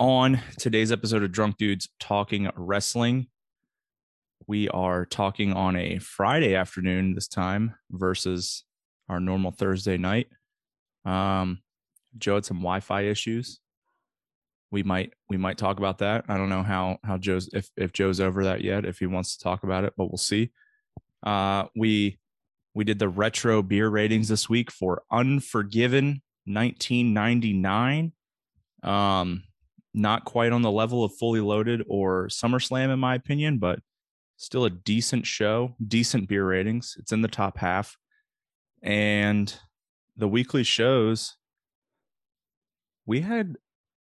On today's episode of Drunk Dudes Talking Wrestling, we are talking on a Friday afternoon this time versus our normal Thursday night. Joe had some Wi-Fi issues. We might talk about that. I don't know how Joe's if Joe's over that yet, if he wants to talk about it, but we'll see. We did the retro beer ratings this week for Unforgiven 1999. Not quite on the level of Fully Loaded or SummerSlam, in my opinion, but still a decent show, decent beer ratings. It's in the top half. And the weekly shows, we had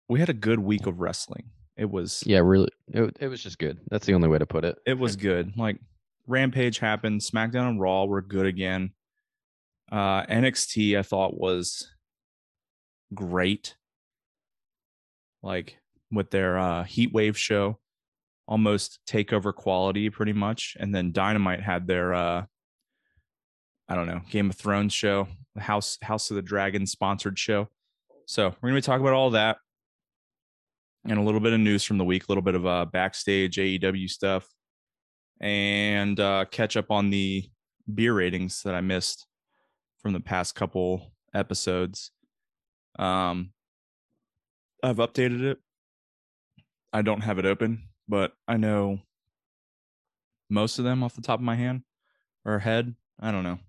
a good week of wrestling. It was... Yeah, really. It was just good. That's the only way to put it. It was good. Like, Rampage happened. SmackDown and Raw were good again. NXT, I thought, was great. Like, with their Heat Wave show, almost takeover quality, pretty much. And then Dynamite had their, Game of Thrones show, the House of the Dragon sponsored show. So we're going to be talking about all that and a little bit of news from the week, a little bit of backstage AEW stuff, and catch up on the beer ratings that I missed from the past couple episodes. I've updated it. I don't have it open, but I know most of them off the top of my hand or head. I don't know.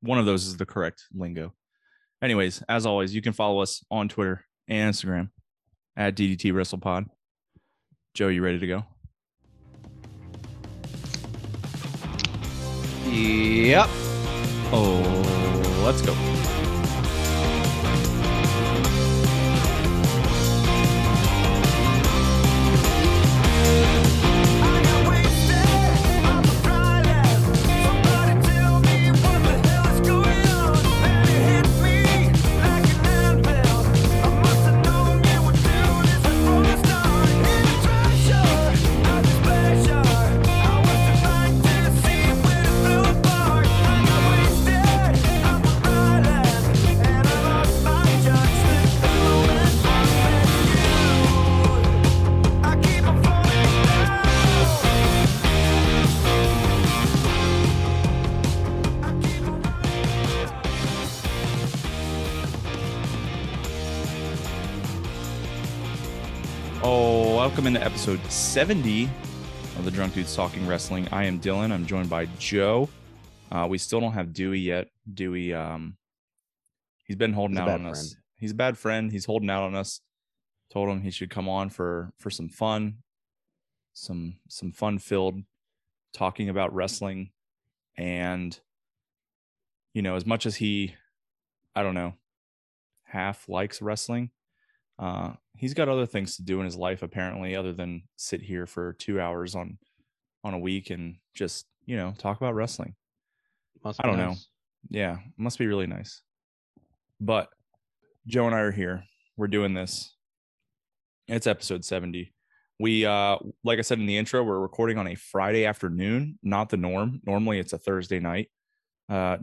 One of those is the correct lingo. Anyways, as always, you can follow us on Twitter and Instagram at DDT WrestlePod. Joe, you ready to go? Yep. Oh, let's go. Welcome into episode 70 of the Drunk Dudes Talking Wrestling. I am Dylan. I'm joined by Joe. We still don't have Dewey yet. Dewey, he's been holding out on us. He's a bad friend. He's holding out on us. Told him he should come on for some fun, some fun-filled talking about wrestling. And, you know, as much as he, I don't know, half likes wrestling, he's got other things to do in his life, apparently, other than sit here for 2 hours on a week and just, you know, talk about wrestling. I don't know. Yeah, must be really nice. But Joe and I are here. We're doing this. It's episode 70. We, like I said in the intro, we're recording on a Friday afternoon, not the norm. Normally, it's a Thursday night.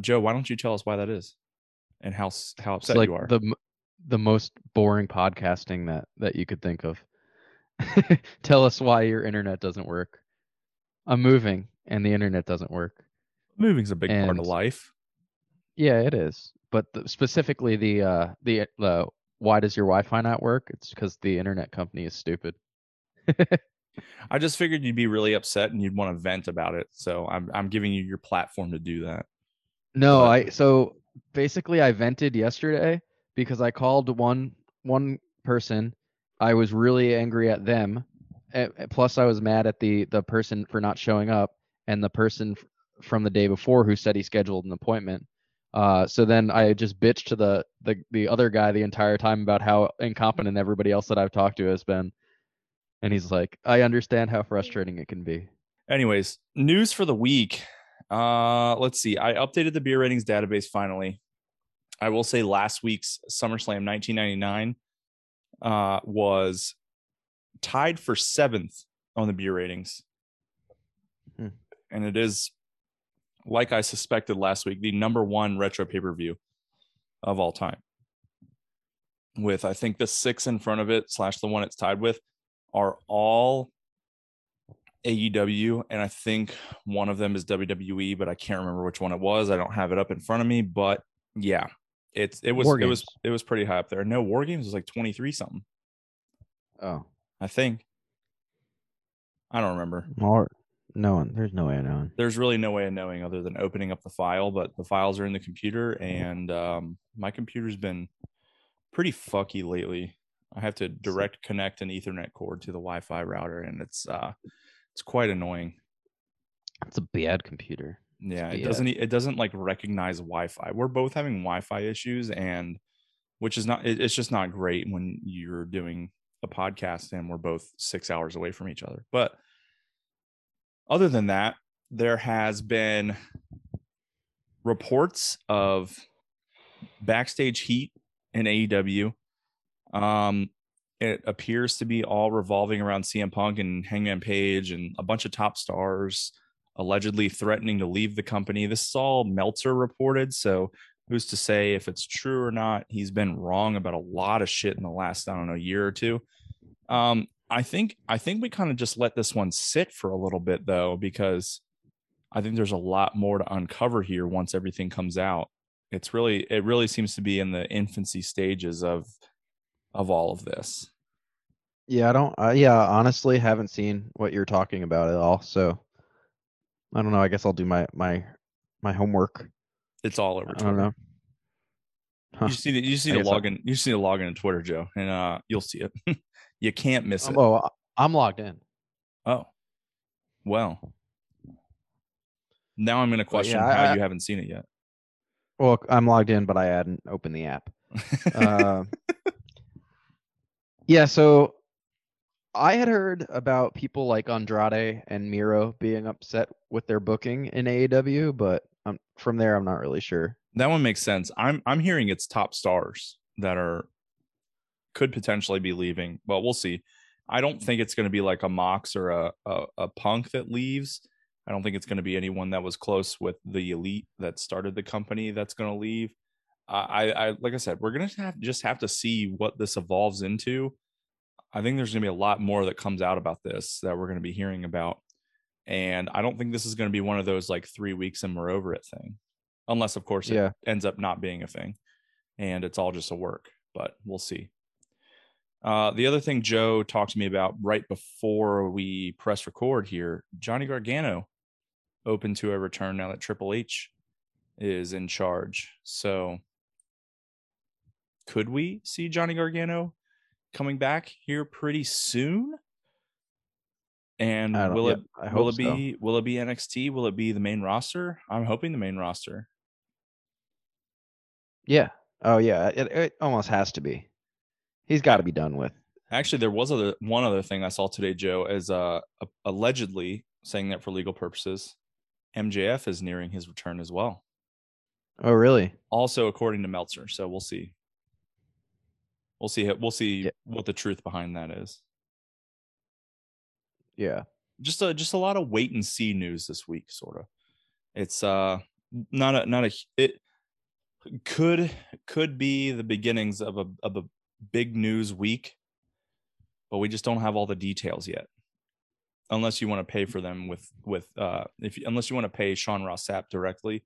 Joe, why don't you tell us why that is and how upset like you are? The most boring podcasting that you could think of. Tell us why your internet doesn't work. I'm moving and the internet doesn't work. Moving's a big part of life. Yeah, it is. But specifically the why does your Wi-Fi not work? It's because the internet company is stupid. I just figured you'd be really upset and you'd want to vent about it. So I'm giving you your platform to do that. No, but... So basically I vented yesterday. Because I called one person, I was really angry at them. Plus, I was mad at the person for not showing up and the person from the day before who said he scheduled an appointment. So then I just bitched to the other guy the entire time about how incompetent everybody else that I've talked to has been. And he's like, I understand how frustrating it can be. Anyways, news for the week. Let's see. I updated the beer ratings database finally. I will say last week's SummerSlam 1999 was tied for 7th on the beer ratings. And it is, like I suspected last week, the number 1 retro pay-per-view of all time. with, I think, the six in front of it / the one it's tied with are all AEW, and I think one of them is WWE, but I can't remember which one it was. I don't have it up in front of me, but yeah, it was pretty high up there. No, War Games was like 23 something. Oh, I think. I don't remember. There's no way of knowing. There's really no way of knowing other than opening up the file, but the files are in the computer, and my computer's been pretty fucky lately. I have to direct connect an Ethernet cord to the Wi-Fi router, and it's quite annoying. It's a bad computer. Yeah, it doesn't like recognize Wi-Fi. We're both having Wi-Fi issues, and which is not. It's just not great when you're doing a podcast and we're both 6 hours away from each other. But other than that, there has been reports of backstage heat in AEW. It appears to be all revolving around CM Punk and Hangman Page and a bunch of top stars allegedly threatening to leave the company. This is all Meltzer reported, so who's to say if it's true or not? He's been wrong about a lot of shit in the last, I don't know, year or two. I think we kind of just let this one sit for a little bit, though, because I think there's a lot more to uncover here once everything comes out. It really seems to be in the infancy stages of all of this. Yeah, I don't. Honestly, haven't seen what you're talking about at all. So I don't know. I guess I'll do my homework. It's all over Twitter. I don't know. Huh. You see the login in Twitter, Joe, and you'll see it. You can't miss it. Oh, I'm logged in. Oh, well. Now I'm going to question how you haven't seen it yet. Well, I'm logged in, but I hadn't opened the app. Yeah, so I had heard about people like Andrade and Miro being upset with their booking in AEW, but from there, I'm not really sure. That one makes sense. I'm hearing it's top stars that could potentially be leaving, but we'll see. I don't think it's going to be like a Mox or a Punk that leaves. I don't think it's going to be anyone that was close with the Elite that started the company that's going to leave. Like I said, we're going to have to see what this evolves into. I think there's going to be a lot more that comes out about this that we're going to be hearing about. And I don't think this is going to be one of those like 3 weeks and we're over it thing. Unless, of course, it ends up not being a thing and it's all just a work, but we'll see. The other thing Joe talked to me about right before we press record here, Johnny Gargano open to a return now that Triple H is in charge. So could we see Johnny Gargano coming back here pretty soon? And will it be NXT? Will it be the main roster? I'm hoping the main roster. Yeah. Oh yeah. It almost has to be. He's got to be done with. Actually, there was one other thing I saw today, Joe, is allegedly saying that for legal purposes, MJF is nearing his return as well. Oh, really? Also, according to Meltzer. So we'll see. We'll see what the truth behind that is. Yeah, just a lot of wait and see news this week, sort of. It's it could be the beginnings of a big news week, but we just don't have all the details yet. Unless you want to pay for them unless you want to pay Sean Ross Sapp directly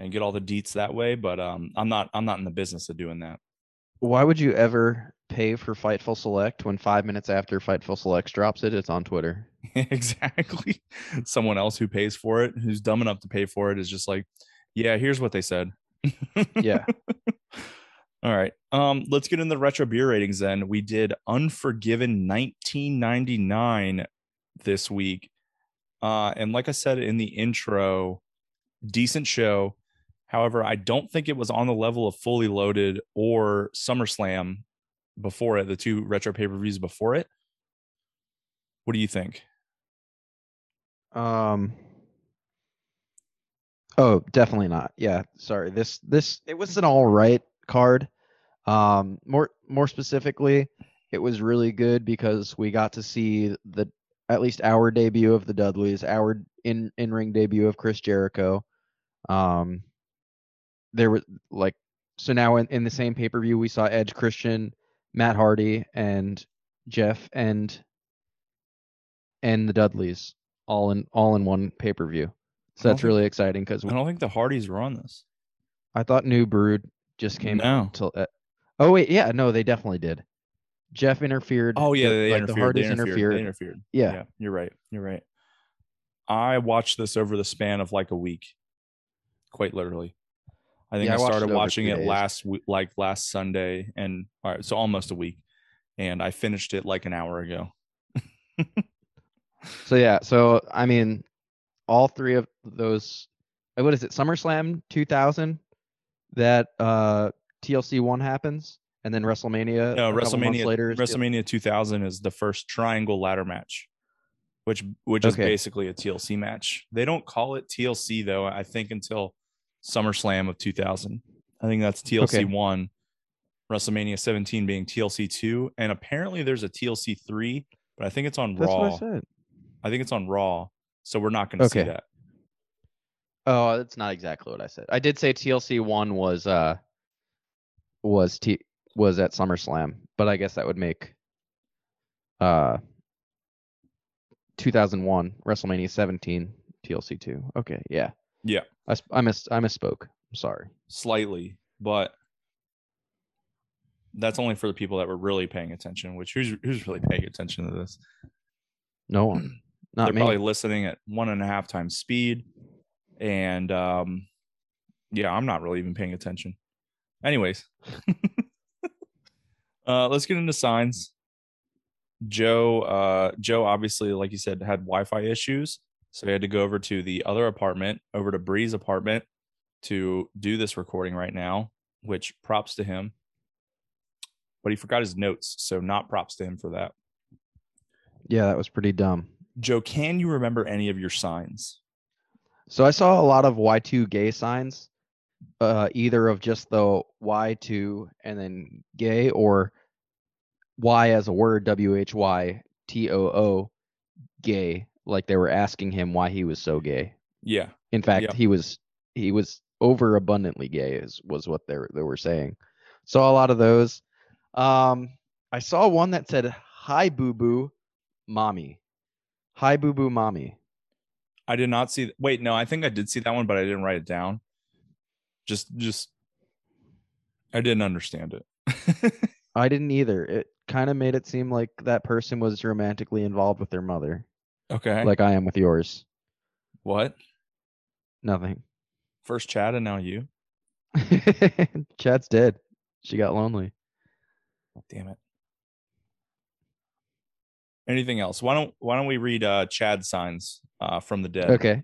and get all the deets that way, but I'm not in the business of doing that. Why would you ever pay for Fightful Select when 5 minutes after Fightful Select drops it's on Twitter? Exactly. Someone else who pays for it, who's dumb enough to pay for it, is just like, yeah, here's what they said. Yeah. All right. Let's get into the retro beer ratings then. We did Unforgiven 1999 this week. And like I said in the intro, decent show. However, I don't think it was on the level of Fully Loaded or SummerSlam before it, the two retro pay-per-views before it. What do you think? Oh, definitely not. Yeah, sorry. This it was an all right card. More specifically, it was really good because we got to see the at least our debut of the Dudleys, our in-ring debut of Chris Jericho. There was like, so now in the same pay-per-view, we saw Edge, Christian, Matt Hardy and Jeff and the Dudleys all in one pay-per-view. So that's really exciting because I don't think the Hardys were on this. I thought New Brood just came out. Oh wait, yeah, no, they definitely did. Jeff interfered. Oh yeah, they interfered. The Hardys interfered. Yeah, you're right. I watched this over the span of like a week, quite literally. I think I started watching it last Sunday, and all right, so almost a week, and I finished it like an hour ago. So I mean, all three of those. What is it? SummerSlam 2000. That TLC one happens, and then WrestleMania. No, WrestleMania 2000 is the first triangle ladder match, which is basically a TLC match. They don't call it TLC though, I think, until SummerSlam of 2000. I think that's TLC 1, WrestleMania 17 being TLC 2, and apparently there's a TLC 3, but I think it's on Raw. That's what I said. I think it's on Raw, so we're not going to see that. Oh, that's not exactly what I said. I did say TLC 1 was at SummerSlam, but I guess that would make 2001 WrestleMania 17 TLC 2. Okay, yeah. Yeah. I misspoke. I'm sorry. Slightly, but that's only for the people that were really paying attention, which who's really paying attention to this? No one. Not They're me. Probably listening at 1.5 times speed. And I'm not really even paying attention. Anyways, let's get into signs. Joe obviously, like you said, had Wi-Fi issues, so he had to go over to the other apartment, over to Bree's apartment, to do this recording right now. Which props to him, but he forgot his notes, so not props to him for that. Yeah, that was pretty dumb. Joe, can you remember any of your signs? So I saw a lot of Y2 gay signs, either of just the Y2 and then gay, or Y as a word, WHYTOO, gay. Like they were asking him why he was so gay. Yeah. In fact, he was overabundantly gay was what they were saying. Saw a lot of those. I saw one that said, "Hi, boo boo, mommy." Hi, boo boo, mommy. I did not see. Wait, no, I think I did see that one, but I didn't write it down. Just, I didn't understand it. I didn't either. It kind of made it seem like that person was romantically involved with their mother. Okay. Like I am with yours. What? Nothing. First Chad and now you. Chad's dead. She got lonely. Damn it. Anything else? Why don't we read Chad's signs from the dead? Okay.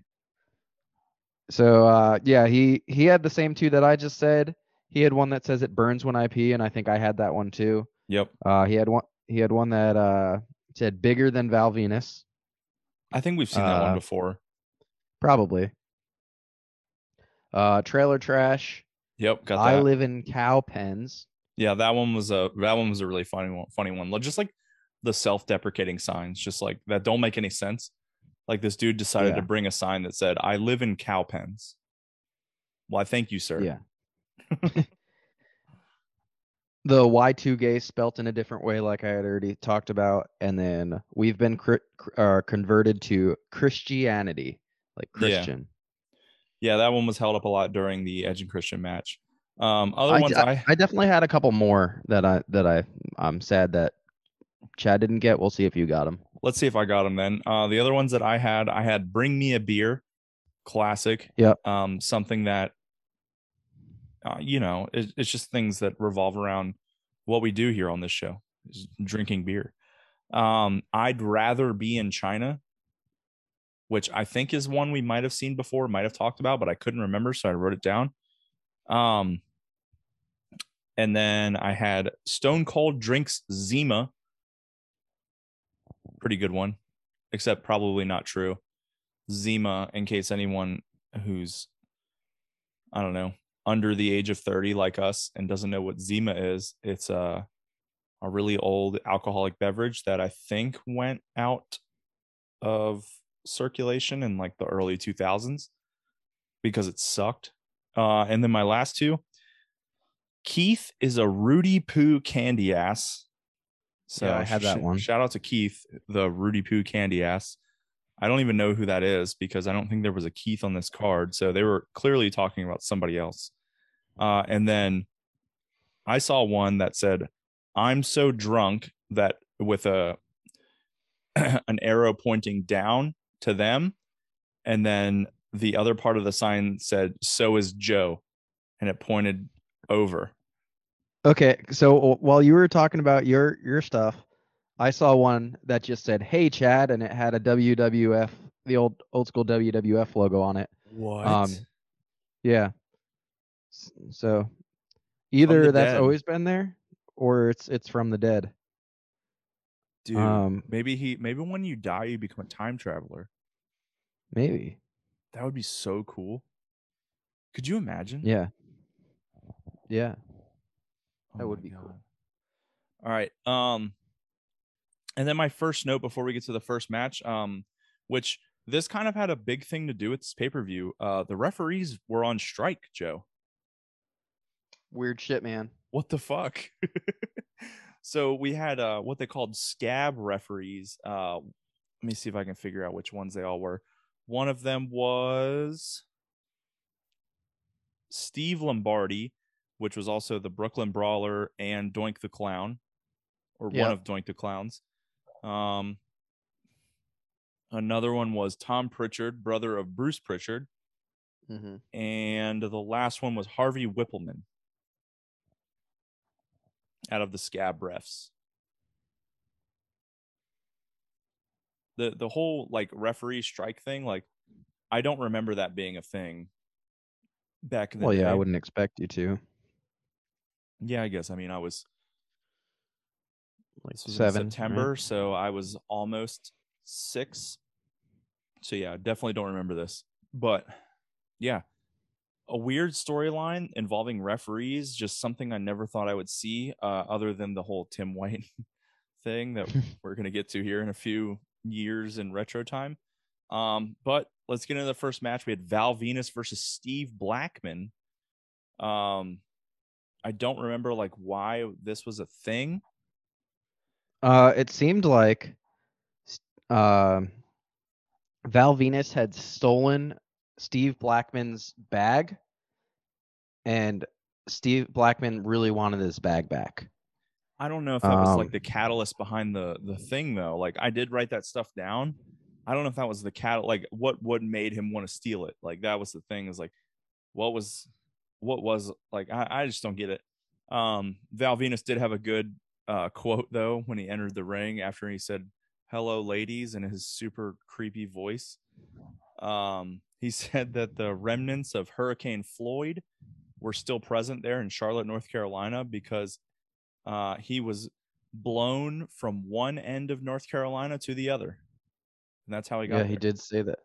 So he had the same two that I just said. He had one that says it burns when I pee, and I think I had that one too. Yep. He had one that said bigger than Val Venis. I think we've seen that one before. Probably. Trailer trash. Yep. Got that. I live in cow pens. Yeah, that one was a really funny one. Just like the self-deprecating signs, just like that don't make any sense. Like this dude decided to bring a sign that said, "I live in cow pens." Well, thank you, sir. Yeah. The Y2 gay spelt in a different way, like I had already talked about. And then we've been converted to Christianity, like Christian. Yeah, that one was held up a lot during the Edge and Christian match. I definitely had a couple more that I'm sad that Chad didn't get. We'll see if you got him. Let's see if I got him then. The other ones that I had bring me a beer, classic. Yep. Something that, it's just things that revolve around what we do here on this show, is drinking beer. I'd rather be in China, which I think is one we might have seen before, might have talked about, but I couldn't remember, so I wrote it down. And then I had Stone Cold drinks Zima. Pretty good one, except probably not true. Zima, in case anyone who's, I don't know, under the age of 30 like us and doesn't know what Zima is, it's a really old alcoholic beverage that I think went out of circulation in like the early 2000s because it sucked. And then my last two, Keith is a Rudy Poo candy ass. So yeah, I have that one. Shout out to Keith, the Rudy Poo candy ass. I don't even know who that is because I don't think there was a Keith on this card. So they were clearly talking about somebody else. And then I saw one that said, I'm so drunk that with a an arrow pointing down to them. And then the other part of the sign said, so is Joe. And it pointed over. Okay. So while you were talking about your stuff, I saw one that just said, hey, Chad, and it had a WWF, the old school WWF logo on it. What? Yeah. So either that's always been there or it's from the dead. Dude, maybe when you die, you become a time traveler. Maybe. That would be so cool. Could you imagine? Yeah. That would be cool. All right. And then my first note before we get to the first match, which this kind of had a big thing to do with this pay-per-view. The referees were on strike, Joe. Weird shit, man. What the fuck? So we had what they called scab referees. Let me see if I can figure out which ones they all were. One of them was Steve Lombardi, which was also the Brooklyn Brawler and Doink the Clown, one of Doink the Clowns. Another one was Tom Prichard, brother of Bruce Prichard. Mm-hmm. And the last one was Harvey Wippleman out of the scab refs. The whole like referee strike thing, like I don't remember that being a thing back in the day. I wouldn't expect you to. Yeah, I guess. I mean, I was like 7 in September, right? So I was almost 6. So yeah, I definitely don't remember this. But yeah, a weird storyline involving referees, just something I never thought I would see, other than the whole Tim White thing that we're going to get to here in a few years in retro time. But let's get into the first match. We had Val Venis versus Steve Blackman. I don't remember like why this was a thing. It seemed like Val Venis had stolen Steve Blackman's bag, and Steve Blackman really wanted his bag back. I don't know if that was like the catalyst behind the thing though. Like I did write that stuff down. I don't know if that was the catalyst. Like what made him want to steal it? Like that was the thing. Is like what was like? I just don't get it. Val Venis did have a good quote though when he entered the ring after he said "Hello, ladies" in his super creepy voice. He said that the remnants of Hurricane Floyd were still present there in Charlotte, North Carolina, because he was blown from one end of North Carolina to the other, and that's how he got there. He did say that.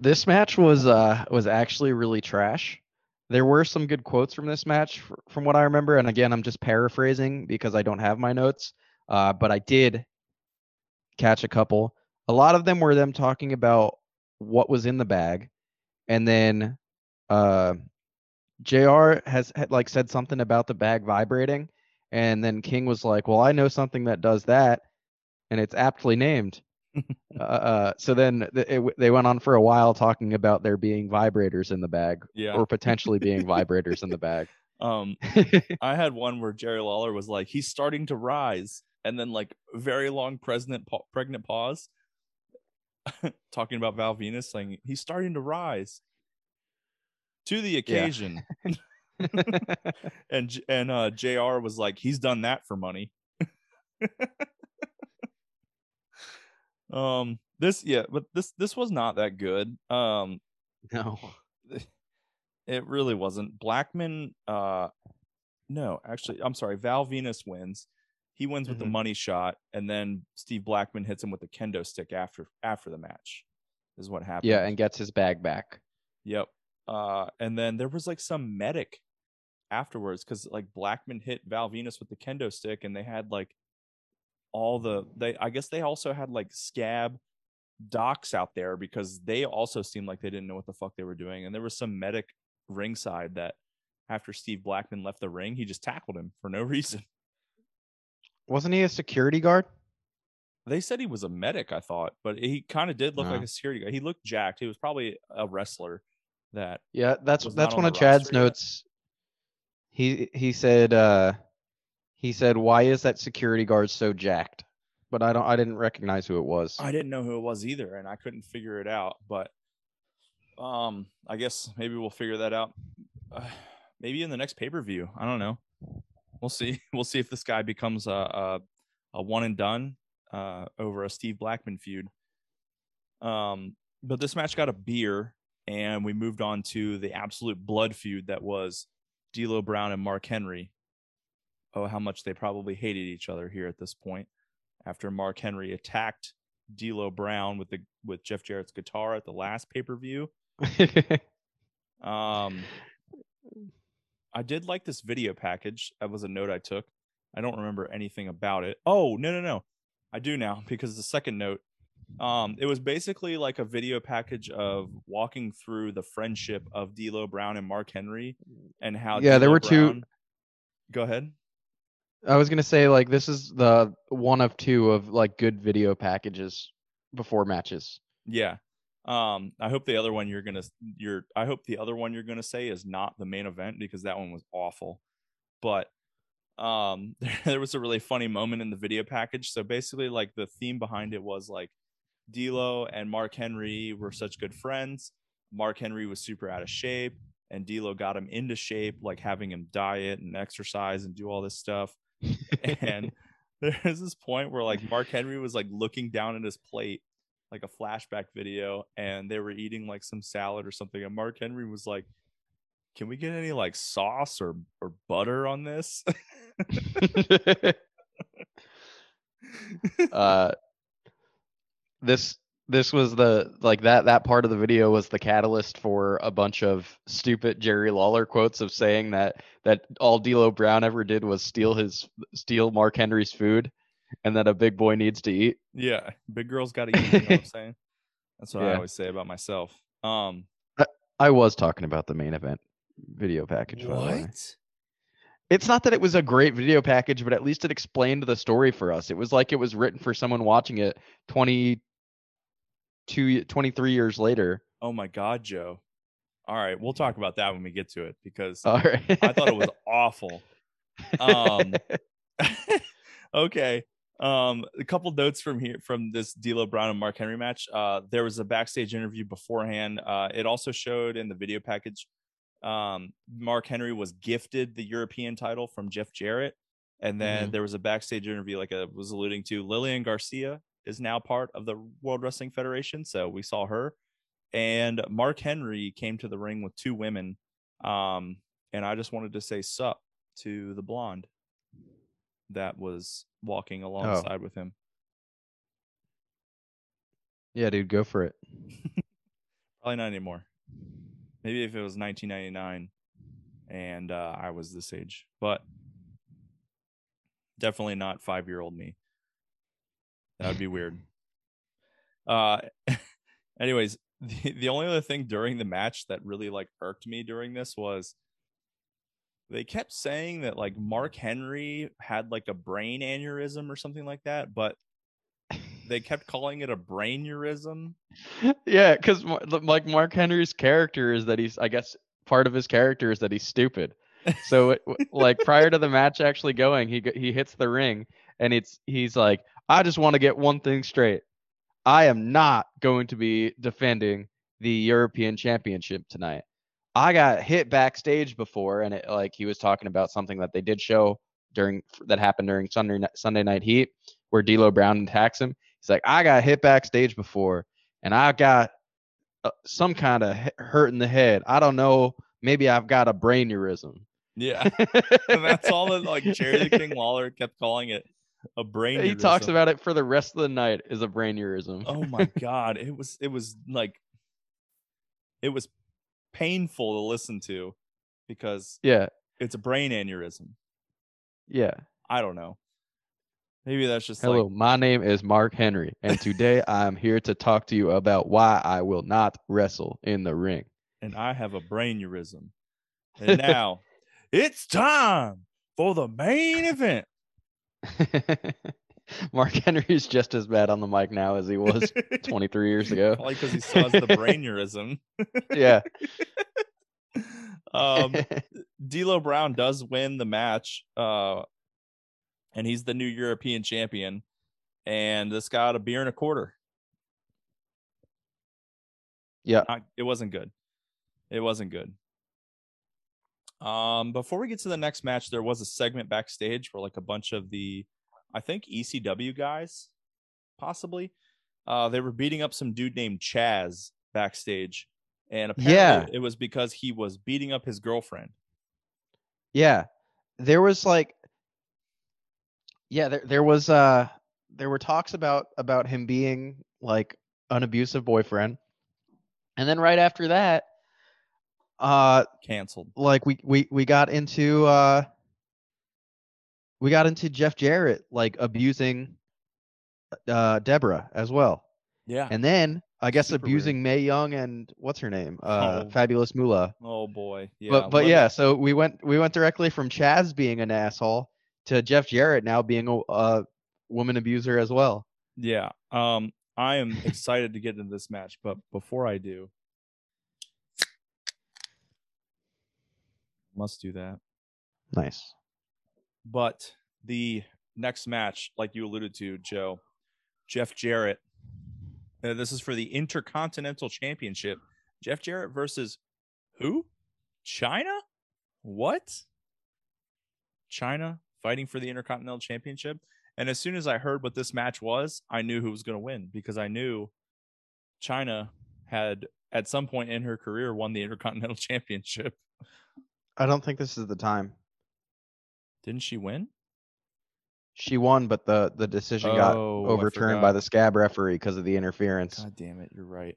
This match was actually really trash. There were some good quotes from this match, from what I remember, and again, I'm just paraphrasing because I don't have my notes, but I did catch a couple. A lot of them were them talking about what was in the bag, and then JR had said something about the bag vibrating, and then King was like, well, I know something that does that, and it's aptly named. So then they went on for a while talking about there being vibrators in the bag, or potentially being vibrators in the bag. I had one where Jerry Lawler was like, he's starting to rise, and then like very long pregnant pause talking about Val Venis saying he's starting to rise to the occasion. And JR was like, he's done that for money. This was not that good. No, it really wasn't. Blackman, Val Venis wins. He wins with the money shot, and then Steve Blackman hits him with the kendo stick after the match is what happened. Yeah, and gets his bag back. Yep. And then there was like some medic afterwards, because like Blackman hit Val Venis with the kendo stick, and they had like I guess they also had like scab docs out there because they also seemed like they didn't know what the fuck they were doing. And there was some medic ringside that after Steve Blackman left the ring, he just tackled him for no reason. Wasn't he a security guard? They said he was a medic, I thought, but he kind of did look like a security guy. He looked jacked. He was probably a wrestler. That that's one of Chad's notes. He said, "Why is that security guard so jacked?" But I didn't recognize who it was. I didn't know who it was either, and I couldn't figure it out. But I guess maybe we'll figure that out. Maybe in the next pay-per-view. I don't know. We'll see. We'll see if this guy becomes a one and done over a Steve Blackman feud. But this match got a beer, and we moved on to the absolute blood feud that was D'Lo Brown and Mark Henry. Oh, how much they probably hated each other here at this point. After Mark Henry attacked D'Lo Brown with Jeff Jarrett's guitar at the last pay-per-view. I did like this video package. That was a note I took. I don't remember anything about it. Oh, no. I do now because the second note. It was basically like a video package of walking through the friendship of D'Lo Brown and Mark Henry and how. Yeah, there were two. Go ahead. I was going to say, like, this is the one of two of like good video packages before matches. Yeah. I hope the other one you're going to say is not the main event because that one was awful. But there was a really funny moment in the video package. So basically, like, the theme behind it was like D'Lo and Mark Henry were such good friends. Mark Henry was super out of shape, and D'Lo got him into shape, like having him diet and exercise and do all this stuff. And there's this point where, like, Mark Henry was like looking down at his plate, like a flashback video, and they were eating like some salad or something, and Mark Henry was like, "Can we get any like sauce or butter on this?" This was the, like, that part of the video was the catalyst for a bunch of stupid Jerry Lawler quotes of saying that all D'Lo Brown ever did was steal Mark Henry's food, and that a big boy needs to eat. Yeah, big girls got to eat. You know what I'm saying? That's what I always say about myself. I was talking about the main event video package. What? It's not that it was a great video package, but at least it explained the story for us. It was like it was written for someone watching it 23 years later. Oh my God, Joe. All right, we'll talk about that when we get to it because all right. I thought it was awful. Okay. A couple notes from this D'Lo Brown and Mark Henry match. There was a backstage interview beforehand. It also showed in the video package. Mark Henry was gifted the European title from Jeff Jarrett, and then there was a backstage interview, like I was alluding to. Lillian Garcia is now part of the World Wrestling Federation, so we saw her. And Mark Henry came to the ring with two women, and I just wanted to say sup to the blonde that was walking alongside with him. Yeah, dude, go for it. Probably not anymore. Maybe if it was 1999 and I was this age, but definitely not 5-year-old me. That would be weird. Anyways, the only other thing during the match that really like irked me during this was they kept saying that like Mark Henry had like a brain aneurysm or something like that, but they kept calling it a braineurism. Yeah, because like Mark Henry's character is that he's, I guess, part of his character is that he's stupid. So like prior to the match actually going, he hits the ring and he's like, "I just want to get one thing straight. I am not going to be defending the European Championship tonight. I got hit backstage before," and it, like, he was talking about something that they did show that happened during Sunday Night Heat, where D'Lo Brown attacks him. He's like, "I got hit backstage before, and I got some kind of hurt in the head. I don't know. Maybe I've got a braineurism." Yeah, that's all that like Jerry the King Lawler kept calling it, a braineurism. He talks about it for the rest of the night is a braineurism. Oh my God, it was painful to listen to because it's a brain aneurysm. I don't know. Maybe that's just hello, my name is Mark Henry, and today I'm here to talk to you about why I will not wrestle in the ring. And I have a brainurysm. And now it's time for the main event. Mark Henry's just as bad on the mic now as he was 23 years ago. Probably because he saw the brainurysm. Yeah. D'Lo Brown does win the match, and he's the new European champion. And this got a beer and a quarter. Yeah, it wasn't good. It wasn't good. Before we get to the next match, there was a segment backstage where like a bunch of the, I think ECW guys, possibly, they were beating up some dude named Chaz backstage. And apparently it was because he was beating up his girlfriend. Yeah. There was like, yeah, there was, there were talks about him being like an abusive boyfriend. And then right after that, canceled. Like we got into, Jeff Jarrett, like abusing, Deborah as well. Yeah. And then, I guess super abusing weird. Mae Young and what's her name? Fabulous Moolah. Oh boy. Yeah. But yeah, so we went directly from Chaz being an asshole to Jeff Jarrett now being a woman abuser as well. Yeah. I am excited to get into this match, but before I do, must do that. Nice. But the next match, like you alluded to, Joe, Jeff Jarrett. This is for the Intercontinental Championship. Jeff Jarrett versus who? Chyna? What? Chyna fighting for the Intercontinental Championship. And as soon as I heard what this match was, I knew who was going to win because I knew Chyna had, at some point in her career, won the Intercontinental Championship. I don't think this is the time. Didn't she win? She won, but the decision got overturned by the SCAB referee because of the interference. God damn it, you're right.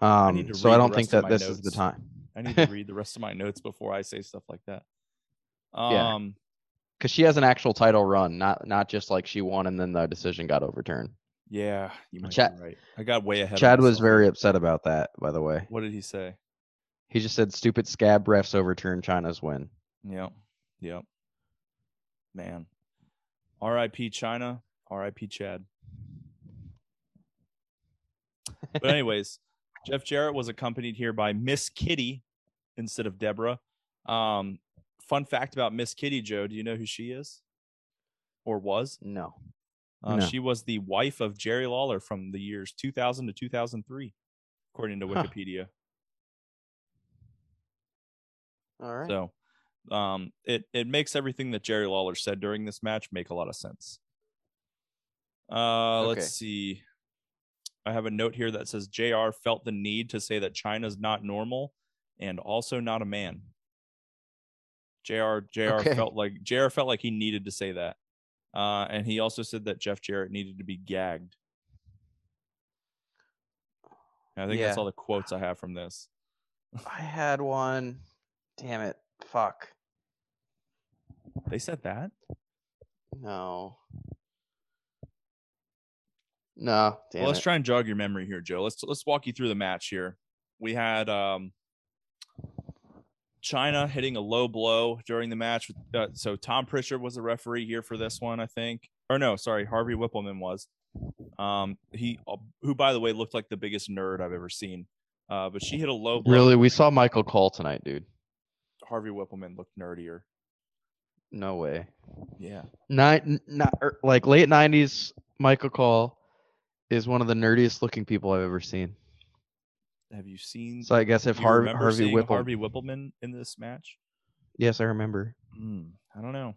So I don't think that this is the time. I need to read the rest of my notes before I say stuff like that. Yeah. Because she has an actual title run, not just like she won and then the decision got overturned. Yeah, you might be right. I got way ahead of myself. Chad was very upset about that, by the way. What did he say? He just said, stupid SCAB refs overturned China's win. Yep. Man. R.I.P. Chyna, R.I.P. Chad. But anyways, Jeff Jarrett was accompanied here by Miss Kitty instead of Deborah. Fun fact about Miss Kitty, Joe, do you know who she is? Or was? No. No. She was the wife of Jerry Lawler from the years 2000 to 2003, according to Wikipedia. All right. So. It makes everything that Jerry Lawler said during this match make a lot of sense. Okay. Let's see. I have a note here that says JR felt the need to say that Chyna's not normal and also not a man. JR felt like he needed to say that. And he also said that Jeff Jarrett needed to be gagged. And I think that's all the quotes I have from this. I had one. Damn it. Fuck. They said that? No. Damn well, let's try and jog your memory here, Joe. Let's walk you through the match here. We had Chyna hitting a low blow during the match. So Tom Prichard was the referee here for this one, I think. Or no, sorry, Harvey Wippleman was. He, who by the way looked like the biggest nerd I've ever seen. But she hit a low blow. Really, we saw Michael Cole tonight, dude. Harvey Wippleman looked nerdier. No way. Yeah. Like late 90s, Michael Cole is one of the nerdiest looking people I've ever seen. Have you seen? So I guess if Harvey Wippleman in this match? Yes, I remember. I don't know.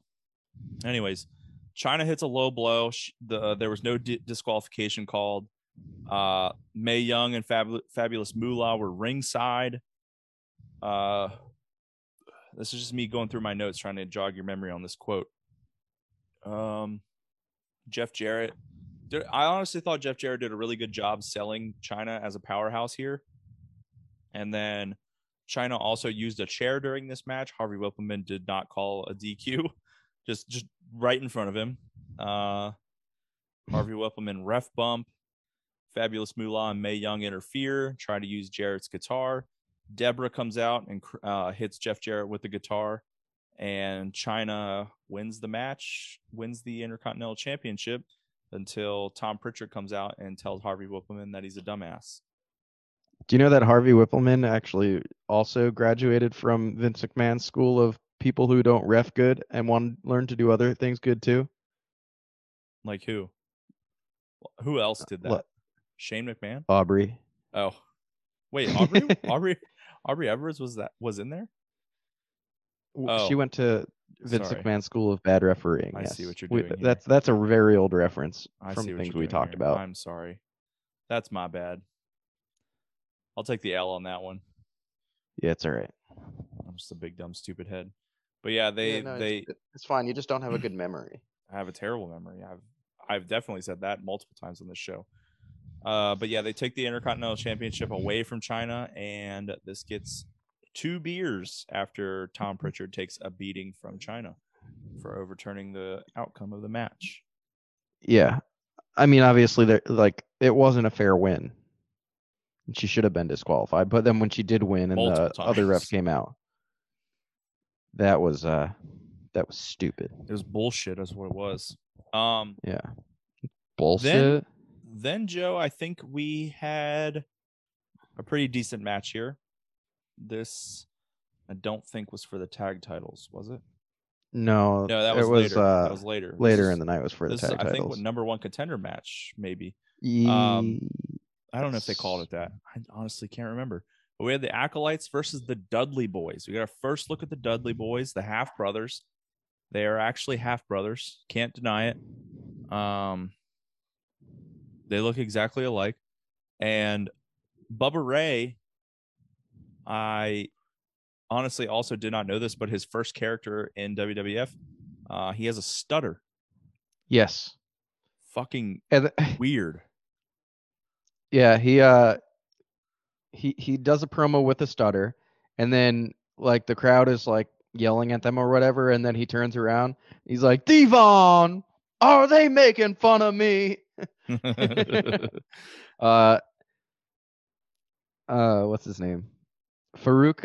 Anyways, Chyna hits a low blow. There was no disqualification called. Mae Young and Fabulous Moolah were ringside. This is just me going through my notes, trying to jog your memory on this quote. Jeff Jarrett. I honestly thought Jeff Jarrett did a really good job selling Chyna as a powerhouse here. And then Chyna also used a chair during this match. Harvey Wippleman did not call a DQ, just right in front of him. Harvey Wippleman ref bump, Fabulous Moolah and Mae Young interfere, try to use Jarrett's guitar. Deborah comes out and hits Jeff Jarrett with the guitar, and Chyna wins the match, wins the Intercontinental Championship, until Tom Prichard comes out and tells Harvey Wippleman that he's a dumbass. Do you know that Harvey Wippleman actually also graduated from Vince McMahon's school of people who don't ref good and want to learn to do other things good too? Like who? Who else did that? Shane McMahon? Aubrey. Oh. Wait, Aubrey? Aubrey Edwards was in there? Oh. She went to Vince McMahon's School of Bad Refereeing. I see what you're doing. That's a very old reference from things we talked about. I'm sorry. That's my bad. I'll take the L on that one. Yeah, it's all right. I'm just a big, dumb, stupid head. But yeah, it's fine. You just don't have a good memory. I have a terrible memory. I've definitely said that multiple times on this show. But yeah, they take the Intercontinental Championship away from Chyna, and this gets 2 beers after Tom Prichard takes a beating from Chyna for overturning the outcome of the match. Yeah. I mean, obviously, like, it wasn't a fair win. She should have been disqualified, but then when she did win and the other ref came out, that was stupid. It was bullshit, is what it was. Yeah, bullshit. Then Joe, I think we had a pretty decent match here. This, I don't think, was for the tag titles, was it? No, that was later. Later in the night was for the tag titles. I think #1 contender match, maybe. I don't know if they called it that. I honestly can't remember. But we had the Acolytes versus the Dudley Boys. We got our first look at the Dudley Boys, the half brothers. They are actually half brothers. Can't deny it. They look exactly alike. And Bubba Ray, I honestly also did not know this, but his first character in WWF, he has a stutter. Yes. Fucking weird. Yeah, he does a promo with a stutter, and then like the crowd is like yelling at them or whatever, and then he turns around. He's like, "Devon, are they making fun of me?" What's his name? Farouk.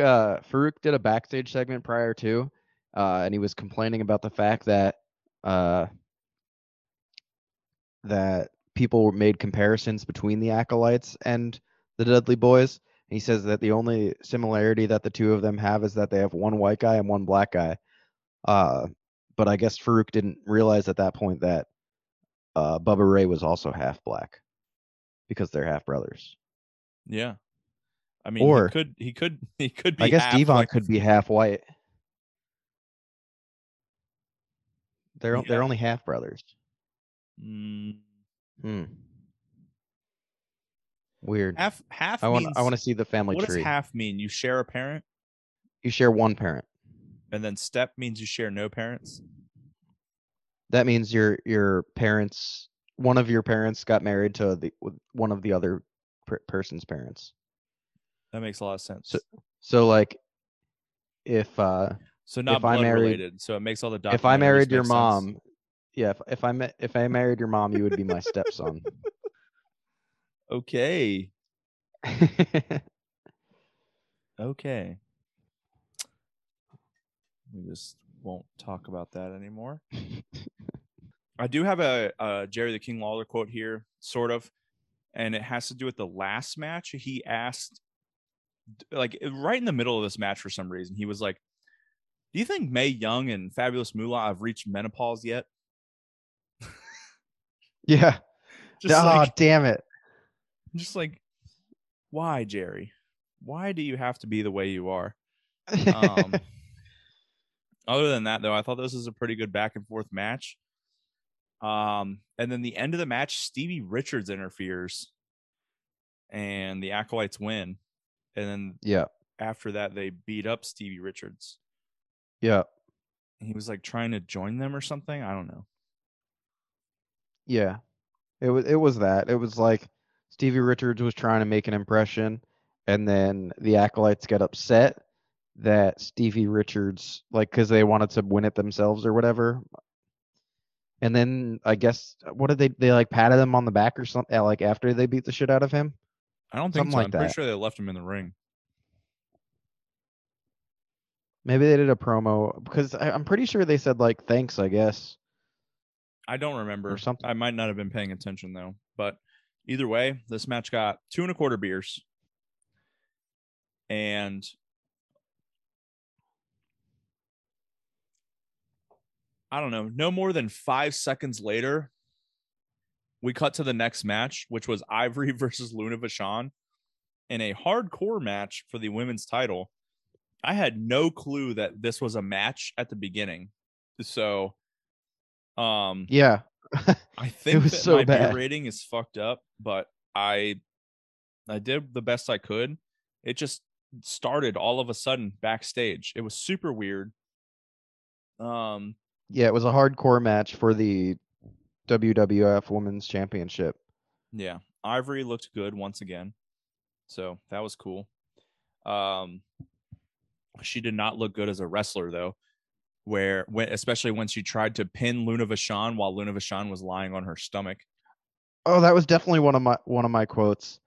Farouk did a backstage segment prior to, and he was complaining about the fact that that people made comparisons between the Acolytes and the Dudley Boys. And he says that the only similarity that the two of them have is that they have one white guy and one black guy. But I guess Farouk didn't realize at that point that Bubba Ray was also half black because they're half brothers. Yeah. I mean, or he could be, I guess, half Devon black. Could be half white. They're only half brothers. Weird. Half. I want to see the family tree. What does half mean? You share a parent? You share one parent. And then step means you share no parents? That means your parents, one of your parents got married to one of the other person's parents. That makes a lot of sense. So like if not blood related. So it makes all the documentaries. If I married your mom, sense. Yeah, if I married your mom, you would be my stepson. Okay. Okay. We just won't talk about that anymore. I do have a Jerry the King Lawler quote here, sort of, and it has to do with the last match. He asked, like, right in the middle of this match for some reason, he was like, "Do you think Mae Young and Fabulous Moolah have reached menopause yet?" Yeah. Damn it. Just like, why, Jerry? Why do you have to be the way you are? Other than that, though, I thought this was a pretty good back and forth match. And then the end of the match, Stevie Richards interferes and the Acolytes win. And then after that, they beat up Stevie Richards. Yeah. He was like trying to join them or something. I don't know. Yeah, it was that. It was like Stevie Richards was trying to make an impression, and then the Acolytes get upset that Stevie Richards, like, because they wanted to win it themselves or whatever. And then I guess what did they like patted him on the back or something like after they beat the shit out of him? I don't think so. I'm pretty sure they left him in the ring. Maybe they did a promo because I'm pretty sure they said like thanks, I guess. I don't remember. Or something. I might not have been paying attention though. But either way, this match got 2 1/4 beers. And I don't know, no more than 5 seconds later, we cut to the next match, which was Ivory versus Luna Vachon in a hardcore match for the women's title. I had no clue that this was a match at the beginning. So, yeah, I think it was that so my bad. Beer rating is fucked up, but I did the best I could. It just started all of a sudden backstage. It was super weird. Yeah, it was a hardcore match for the WWF Women's Championship. Yeah, Ivory looked good once again, so that was cool. She did not look good as a wrestler, though, especially when she tried to pin Luna Vachon while Luna Vachon was lying on her stomach. Oh, that was definitely one of my quotes.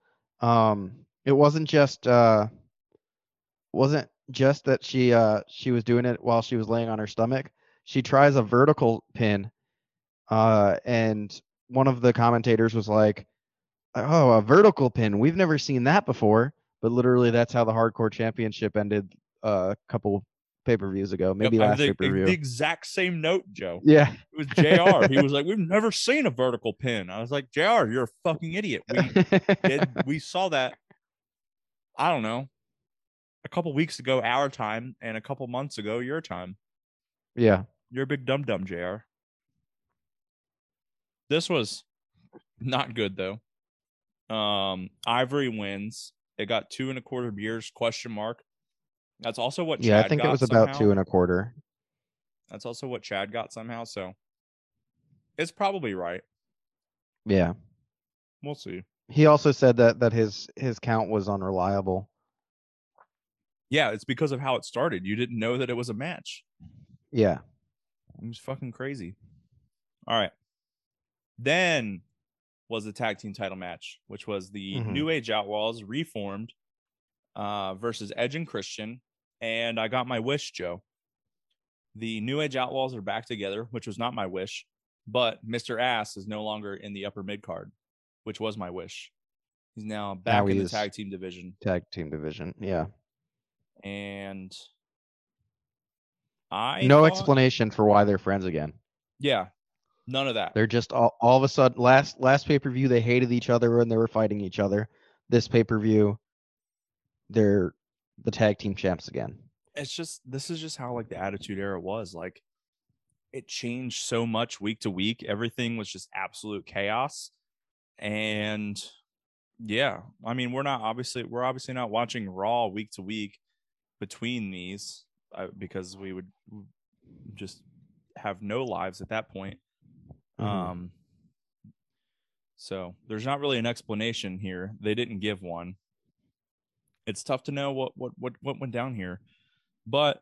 It wasn't just that she was doing it while she was laying on her stomach. She tries a vertical pin, and one of the commentators was like, oh, a vertical pin. We've never seen that before. But literally, that's how the Hardcore Championship ended a couple pay-per-views ago, maybe last pay-per-view. The exact same note, Joe. Yeah. It was JR. He was like, we've never seen a vertical pin. I was like, JR, you're a fucking idiot. We saw that, I don't know, a couple weeks ago, our time, and a couple months ago, your time. Yeah. You're a big dum-dum, JR. This was not good, though. Ivory wins. It got 2 1/4 beers, question mark. That's also what Chad got. Yeah, I think it was somehow. About 2 1/4. That's also what Chad got somehow, so it's probably right. Yeah. We'll see. He also said that his count was unreliable. Yeah, it's because of how it started. You didn't know that it was a match. Yeah. It was fucking crazy. All right. Then was the tag team title match, which was the New Age Outlaws reformed versus Edge and Christian. And I got my wish, Joe. The New Age Outlaws are back together, which was not my wish, but Mr. Ass is no longer in the upper mid card, which was my wish. He's now back in the tag team division. Tag team division, yeah. And no explanation for why they're friends again. Yeah. None of that. They're just all of a sudden last pay-per-view, they hated each other and they were fighting each other. This pay-per-view, they're the tag team champs again. It's just, this is just how like the Attitude Era was. Like it changed so much week to week. Everything was just absolute chaos. And yeah, I mean, we're obviously not watching Raw week to week between these because we would just have no lives at that point. So there's not really an explanation here. They didn't give one. It's tough to know what went down here, but,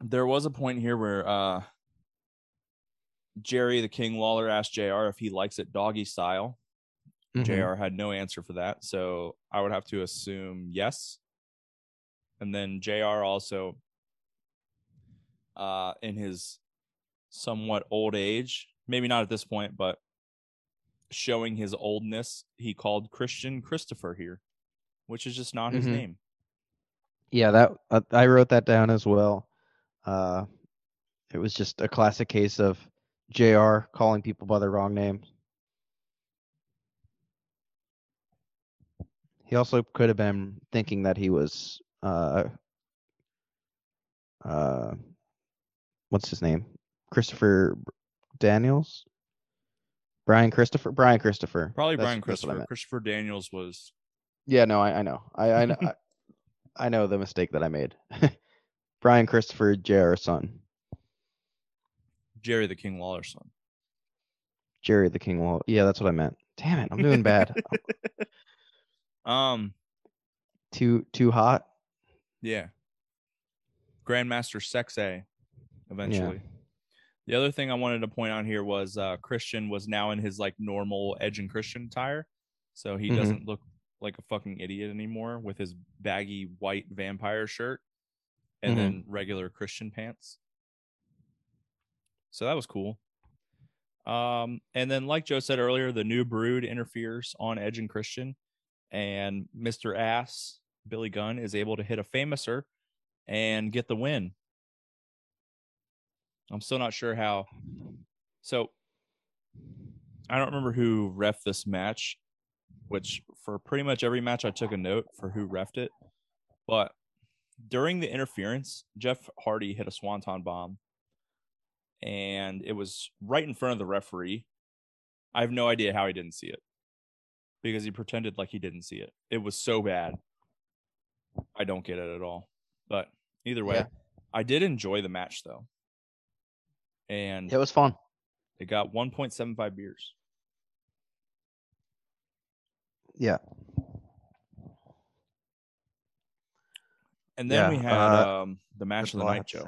there was a point here where, Jerry the King Lawler asked JR if he likes it doggy style. JR had no answer for that. So I would have to assume yes. And then JR also, in his somewhat old age, maybe not at this point, but showing his oldness, he called Christian Christopher here, which is just not his name. Yeah, that I wrote that down as well. It was just a classic case of JR calling people by their wrong name. He also could have been thinking that he was what's his name? Christopher Daniels? Brian Christopher. Probably that's Brian Christopher. Christopher Daniels was... Yeah, no, I know. I know the mistake that I made. Brian Christopher, JR's son. Jerry the King Lawler's son. Jerry the King Lawler. Yeah, that's what I meant. Damn it, I'm doing bad. Too hot? Yeah. Grandmaster Sex A, eventually. Yeah. The other thing I wanted to point out here was Christian was now in his like normal Edge and Christian attire. So he doesn't look like a fucking idiot anymore with his baggy white vampire shirt and then regular Christian pants. So that was cool. And then like Joe said earlier, the New Brood interferes on Edge and Christian, and Mr. Ass, Billy Gunn, is able to hit a Famouser and get the win. I'm still not sure how. So I don't remember who ref this match, which for pretty much every match I took a note for who refed it. But during the interference, Jeff Hardy hit a Swanton Bomb, and it was right in front of the referee. I have no idea how he didn't see it, because he pretended like he didn't see it. It was so bad. I don't get it at all. But either way, yeah. I did enjoy the match, though. And it was fun. They got 1.75 beers. Yeah. And then we had the match of the night, Joe.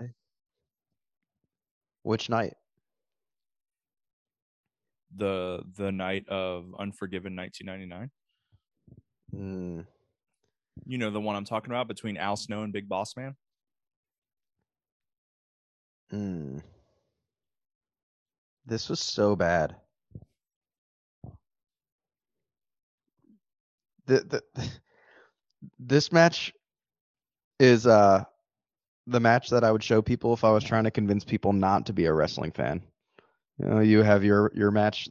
Which night? The night of Unforgiven 1999. You know the one I'm talking about, between Al Snow and Big Boss Man? This was so bad. This match is the match that I would show people if I was trying to convince people not to be a wrestling fan. You know, you have your matches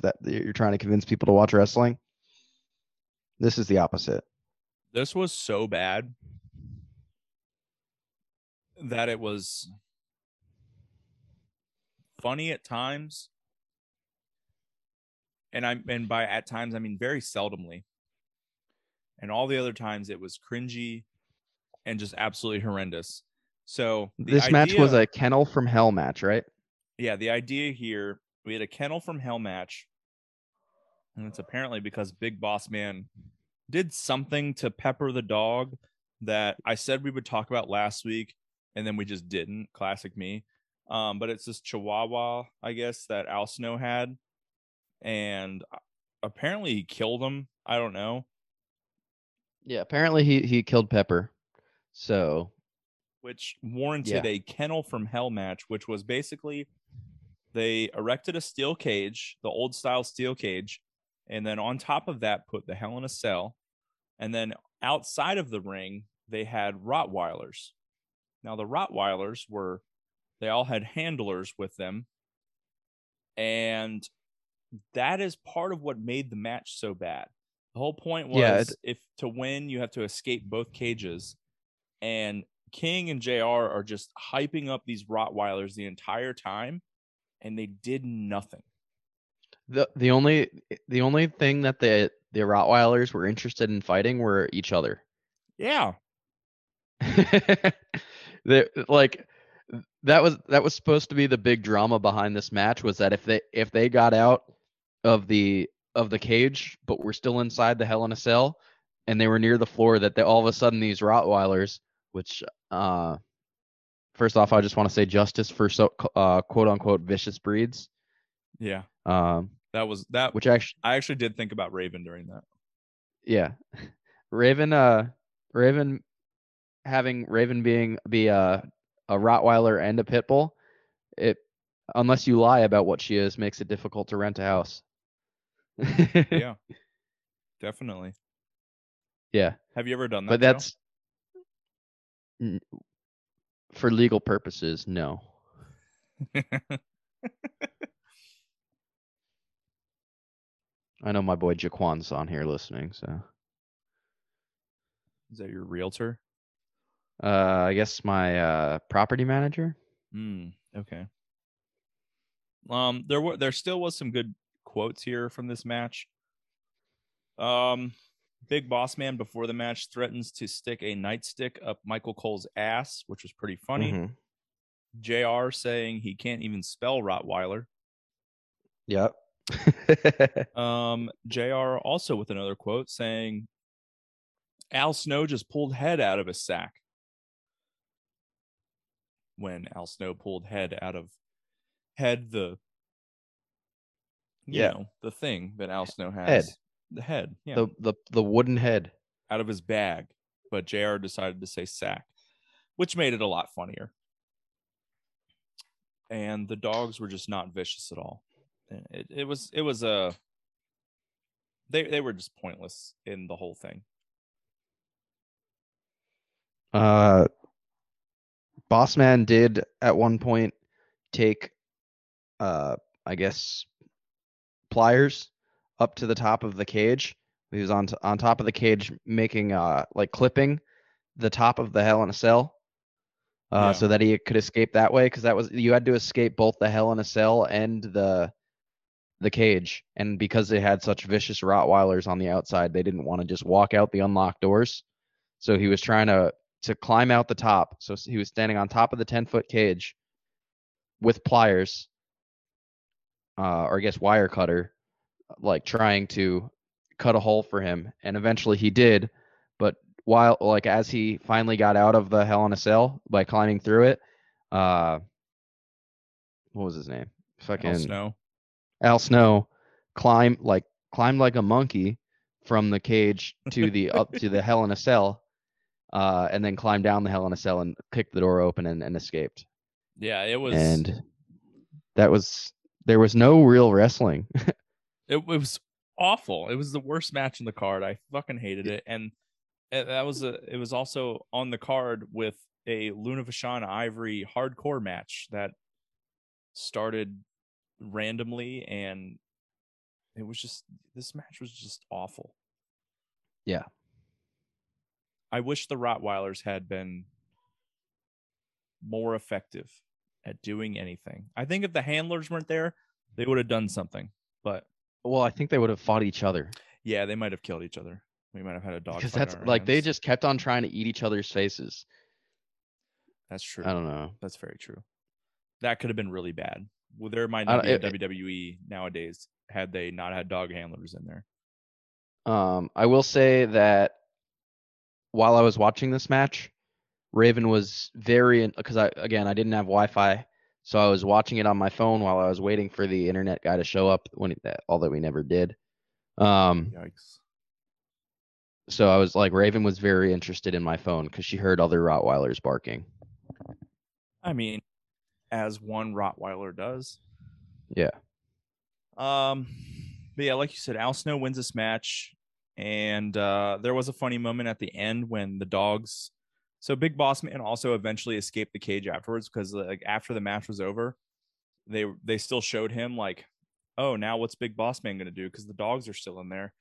that you're trying to convince people to watch wrestling. This is the opposite. This was so bad that it was funny at times. And by at times, I mean very seldomly. And all the other times it was cringy and just absolutely horrendous. So this match was a Kennel from Hell match, right? Yeah, the idea here, we had a Kennel from Hell match. And it's apparently because Big Boss Man did something to Pepper the dog that I said we would talk about last week, and then we just didn't. Classic me. But it's this Chihuahua, I guess, that Al Snow had. And apparently he killed him. I don't know. Yeah, apparently he killed Pepper. So, which warranted a Kennel from Hell match, which was basically they erected a steel cage, the old style steel cage, and then on top of that put the Hell in a Cell. And then outside of the ring, they had Rottweilers. Now the Rottweilers were, they all had handlers with them. And that is part of what made the match so bad. The whole point was, if to win, you have to escape both cages. And King and JR are just hyping up these Rottweilers the entire time, and they did nothing. The only thing that the Rottweilers were interested in fighting were each other. Yeah. That was supposed to be the big drama behind this match, was that if they got out of the cage but were still inside the Hell in a Cell and they were near the floor, that all of a sudden these Rottweilers, which first off, I just want to say justice for quote unquote vicious breeds. Yeah. I actually did think about Raven during that. Yeah. Raven being a Rottweiler and a pit bull, it, unless you lie about what she is, makes it difficult to rent a house. Yeah. Definitely. Yeah. Have you ever done that? But that's for legal purposes, no. I know my boy Jaquan's on here listening, so. Is that your realtor? I guess my property manager. Okay. There still was some good quotes here from this match. Big Boss Man before the match threatens to stick a nightstick up Michael Cole's ass, which was pretty funny. JR saying he can't even spell Rottweiler. Yep. JR also with another quote saying Al Snow just pulled head out of his sack. When Al Snow pulled head out of had the, you know, the thing that Al Snow has. Head. The head. Yeah. The wooden head. Out of his bag. But JR decided to say sack, which made it a lot funnier. And the dogs were just not vicious at all. They were just pointless in the whole thing. Boss Man did at one point take, I guess, pliers up to the top of the cage. He was on top of the cage making, like clipping the top of the Hell in a Cell. So that he could escape that way, because that was, you had to escape both the Hell in a Cell and the cage, and because they had such vicious Rottweilers on the outside, they didn't want to just walk out the unlocked doors. So he was trying to climb out the top. So he was standing on top of the 10-foot cage with pliers, or I guess wire cutter, like trying to cut a hole for him, and eventually he did. But while, like, as he finally got out of the Hell in a Cell by climbing through it, what was his name? Fucking Al Snow climbed like a monkey from the cage to the up to the Hell in a Cell, and then climbed down the Hell in a Cell and kicked the door open and escaped. Yeah, it was, and that was, there was no real wrestling. It was awful. It was the worst match in the card. I fucking hated it. And it was also on the card with a Luna Vachon Ivory hardcore match that started randomly, and it was just, this match was just awful. Yeah. I wish the Rottweilers had been more effective at doing anything. I think if the handlers weren't there, they would have done something, but. Well, I think they would have fought each other. Yeah, they might have killed each other. We might have had a dog. Because that's like hands. They just kept on trying to eat each other's faces. That's true. I don't know. That's very true. That could have been really bad. Well, there might not be a WWE nowadays had they not had dog handlers in there. I will say that while I was watching this match, Raven was very, because I didn't have Wi-Fi. So I was watching it on my phone while I was waiting for the internet guy to show up, although we never did. Yikes. So I was like, Raven was very interested in my phone because she heard other Rottweilers barking. I mean, as one Rottweiler does. Yeah. But yeah, like you said, Al Snow wins this match. And there was a funny moment at the end when the dogs... So Big Boss Man also eventually escaped the cage afterwards, because like after the match was over, they still showed him like, oh, now what's Big Boss Man going to do? Because the dogs are still in there,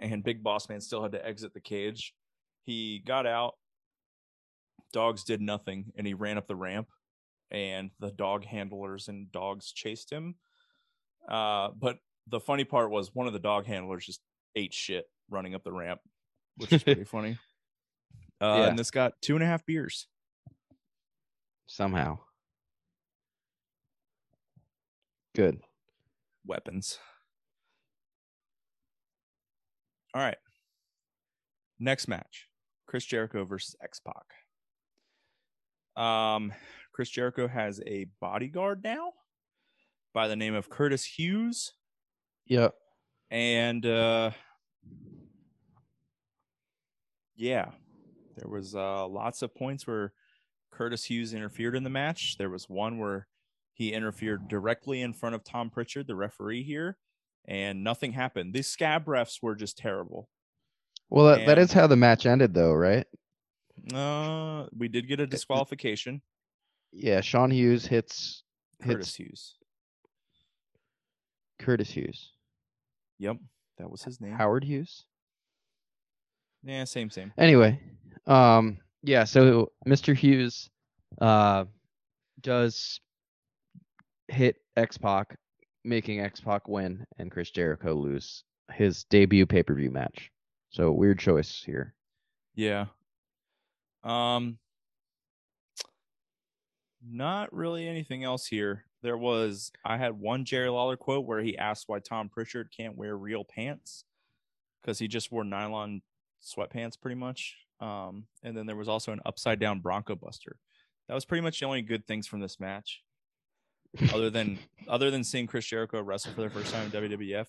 and Big Boss Man still had to exit the cage. He got out. Dogs did nothing, and he ran up the ramp, and the dog handlers and dogs chased him. But the funny part was one of the dog handlers just ate shit running up the ramp, which is pretty funny. And this got 2.5 beers. Somehow. Good. Weapons. All right. Next match. Chris Jericho versus X-Pac. Chris Jericho has a bodyguard now by the name of Curtis Hughes. Yep. And, yeah. There was lots of points where Curtis Hughes interfered in the match. There was one where he interfered directly in front of Tom Prichard, the referee here, and nothing happened. These scab refs were just terrible. Well, that is how the match ended, though, right? We did get a disqualification. Yeah, Sean Hughes hits Curtis Hughes. Curtis Hughes. Yep, that was his name. Howard Hughes? Yeah, same. Anyway. So Mr. Hughes does hit X-Pac, making X-Pac win and Chris Jericho lose his debut pay-per-view match. So weird choice here. Yeah. Not really anything else here. I had one Jerry Lawler quote where he asked why Tom Prichard can't wear real pants because he just wore nylon sweatpants pretty much. And then there was also an upside down Bronco Buster. That was pretty much the only good things from this match. other than seeing Chris Jericho wrestle for the first time in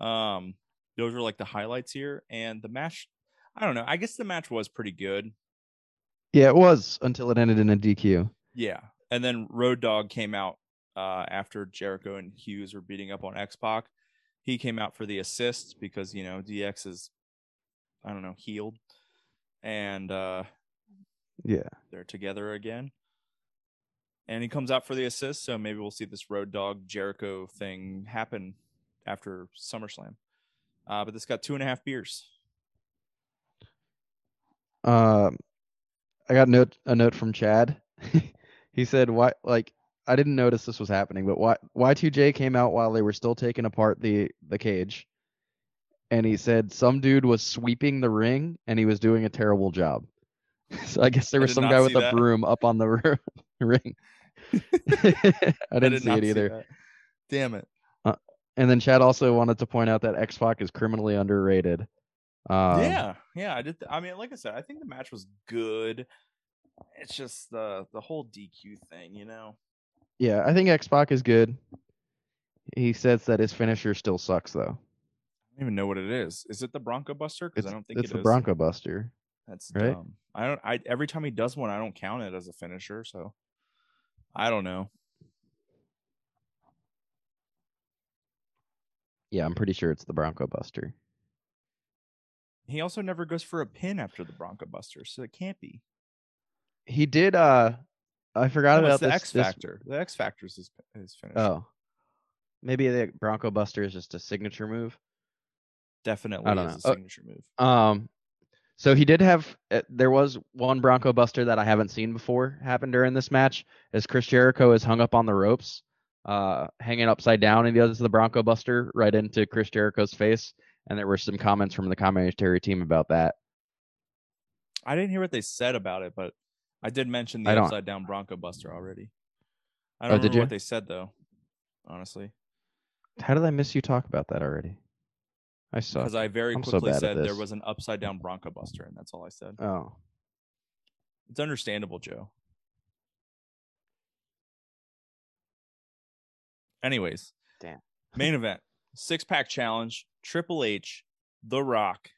WWF. Those were like the highlights here, and the match, I don't know, I guess the match was pretty good. Yeah, it was, until it ended in a DQ. Yeah. And then Road Dogg came out after Jericho and Hughes were beating up on X-Pac. He came out for the assist because, you know, DX is, I don't know, healed. And yeah, they're together again. And he comes out for the assist, so maybe we'll see this Road Dogg Jericho thing happen after SummerSlam. But this got 2.5 beers. I got a note from Chad. He said, "Why? Like, I didn't notice this was happening, but why? Y2J came out while they were still taking apart the cage, and he said some dude was sweeping the ring, and he was doing a terrible job. So I guess there was some guy with a broom up on the ring. I didn't see it either. Damn it! And then Chad also wanted to point out that X-Pac is criminally underrated." Yeah, I did. I mean, like I said, I think the match was good. It's just the whole DQ thing, you know? Yeah, I think X-Pac is good. He says that his finisher still sucks, though. I don't even know what it is. Is it the Bronco Buster? Because I don't think it's the Bronco Buster. That's right. Dumb. I every time he does one, I don't count it as a finisher, so I don't know. Yeah, I'm pretty sure it's the Bronco Buster. He also never goes for a pin after the Bronco Buster, so it can't be. He did. I forgot about the X Factor. The X Factor is his finish. Oh, maybe the Bronco Buster is just a signature move. Definitely, I don't know. A signature move. So he did have. There was one Bronco Buster that I haven't seen before happen during this match, as Chris Jericho is hung up on the ropes, hanging upside down, and he does the Bronco Buster right into Chris Jericho's face. And there were some comments from the commentary team about that. I didn't hear what they said about it, but I did mention the upside down Bronco Buster already. I don't remember what they said, though, honestly. How did I miss you talk about that already? I saw. Because I very quickly said there was an upside down Bronco Buster, and that's all I said. Oh. It's understandable, Joe. Anyways. Damn. Main event. 6-pack challenge, Triple H, The Rock,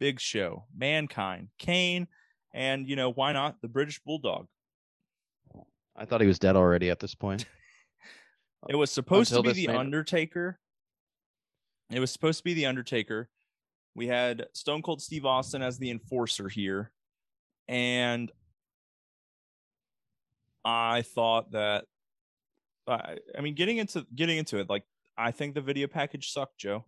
Big Show, Mankind, Kane, and, you know, why not the British Bulldog? I thought he was dead already at this point. It was supposed to be the Undertaker. It was supposed to be the Undertaker. We had Stone Cold Steve Austin as the enforcer here. And I thought that, I mean, getting into it, like, I think the video package sucked, Joe.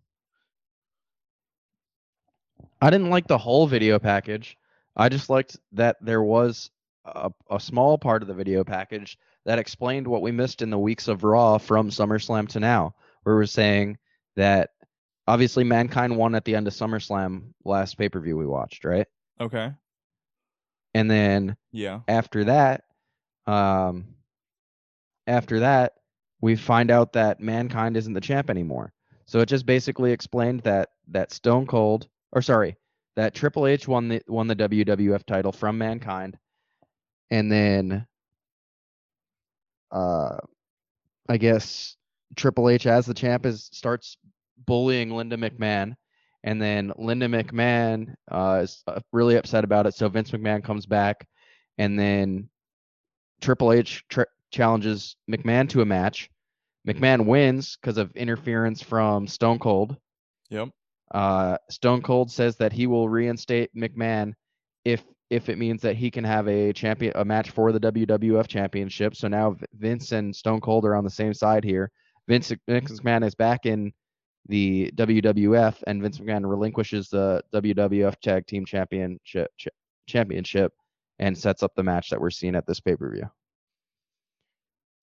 I didn't like the whole video package. I just liked that there was a small part of the video package that explained what we missed in the weeks of Raw from SummerSlam to now, where we're saying that obviously Mankind won at the end of SummerSlam last pay-per-view we watched, right? Okay. And then after that, we find out that Mankind isn't the champ anymore. So it just basically explained that Stone Cold, that Triple H won the WWF title from Mankind, and then I guess Triple H as the champ starts bullying Linda McMahon, and then Linda McMahon is really upset about it. So Vince McMahon comes back, and then Triple H challenges McMahon to a match. McMahon wins because of interference from Stone Cold. Yep. Stone Cold says that he will reinstate McMahon if it means that he can have a match for the WWF Championship. So now Vince and Stone Cold are on the same side here. Vince McMahon is back in the WWF, and Vince McMahon relinquishes the WWF Tag Team Championship and sets up the match that we're seeing at this pay-per-view.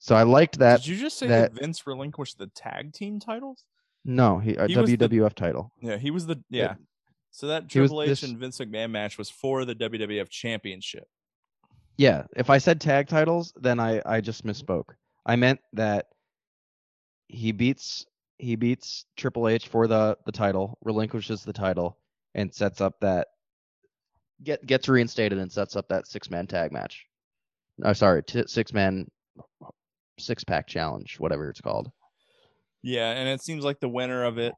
So I liked that. Did you just say that Vince relinquished the tag team titles? No, he WWF title. Yeah, he was the yeah. So that Triple H and Vince McMahon match was for the WWF Championship. Yeah, if I said tag titles, then I just misspoke. I meant that he beats Triple H for the title, relinquishes the title, and sets up that gets reinstated and sets up that 6-man tag match. Oh, sorry, 6-man. six-pack challenge, whatever it's called. Yeah, and it seems like the winner of it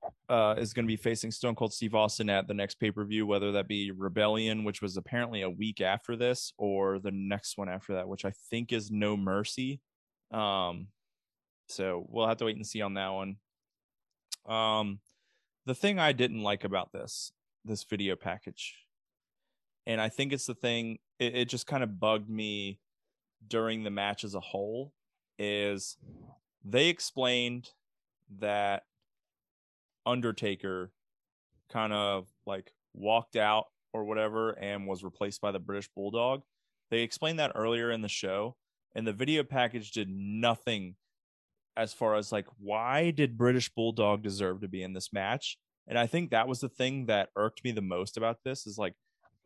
is going to be facing Stone Cold Steve Austin at the next pay-per-view, whether that be Rebellion, which was apparently a week after this, or the next one after that, which I think is No Mercy. So we'll have to wait and see on that one. The thing I didn't like about this video package, and I think it's the thing, it just kind of bugged me during the match as a whole, is they explained that Undertaker kind of like walked out or whatever and was replaced by the British Bulldog. They explained that earlier in the show, and the video package did nothing as far as like, why did British Bulldog deserve to be in this match? And I think that was the thing that irked me the most about this, is like,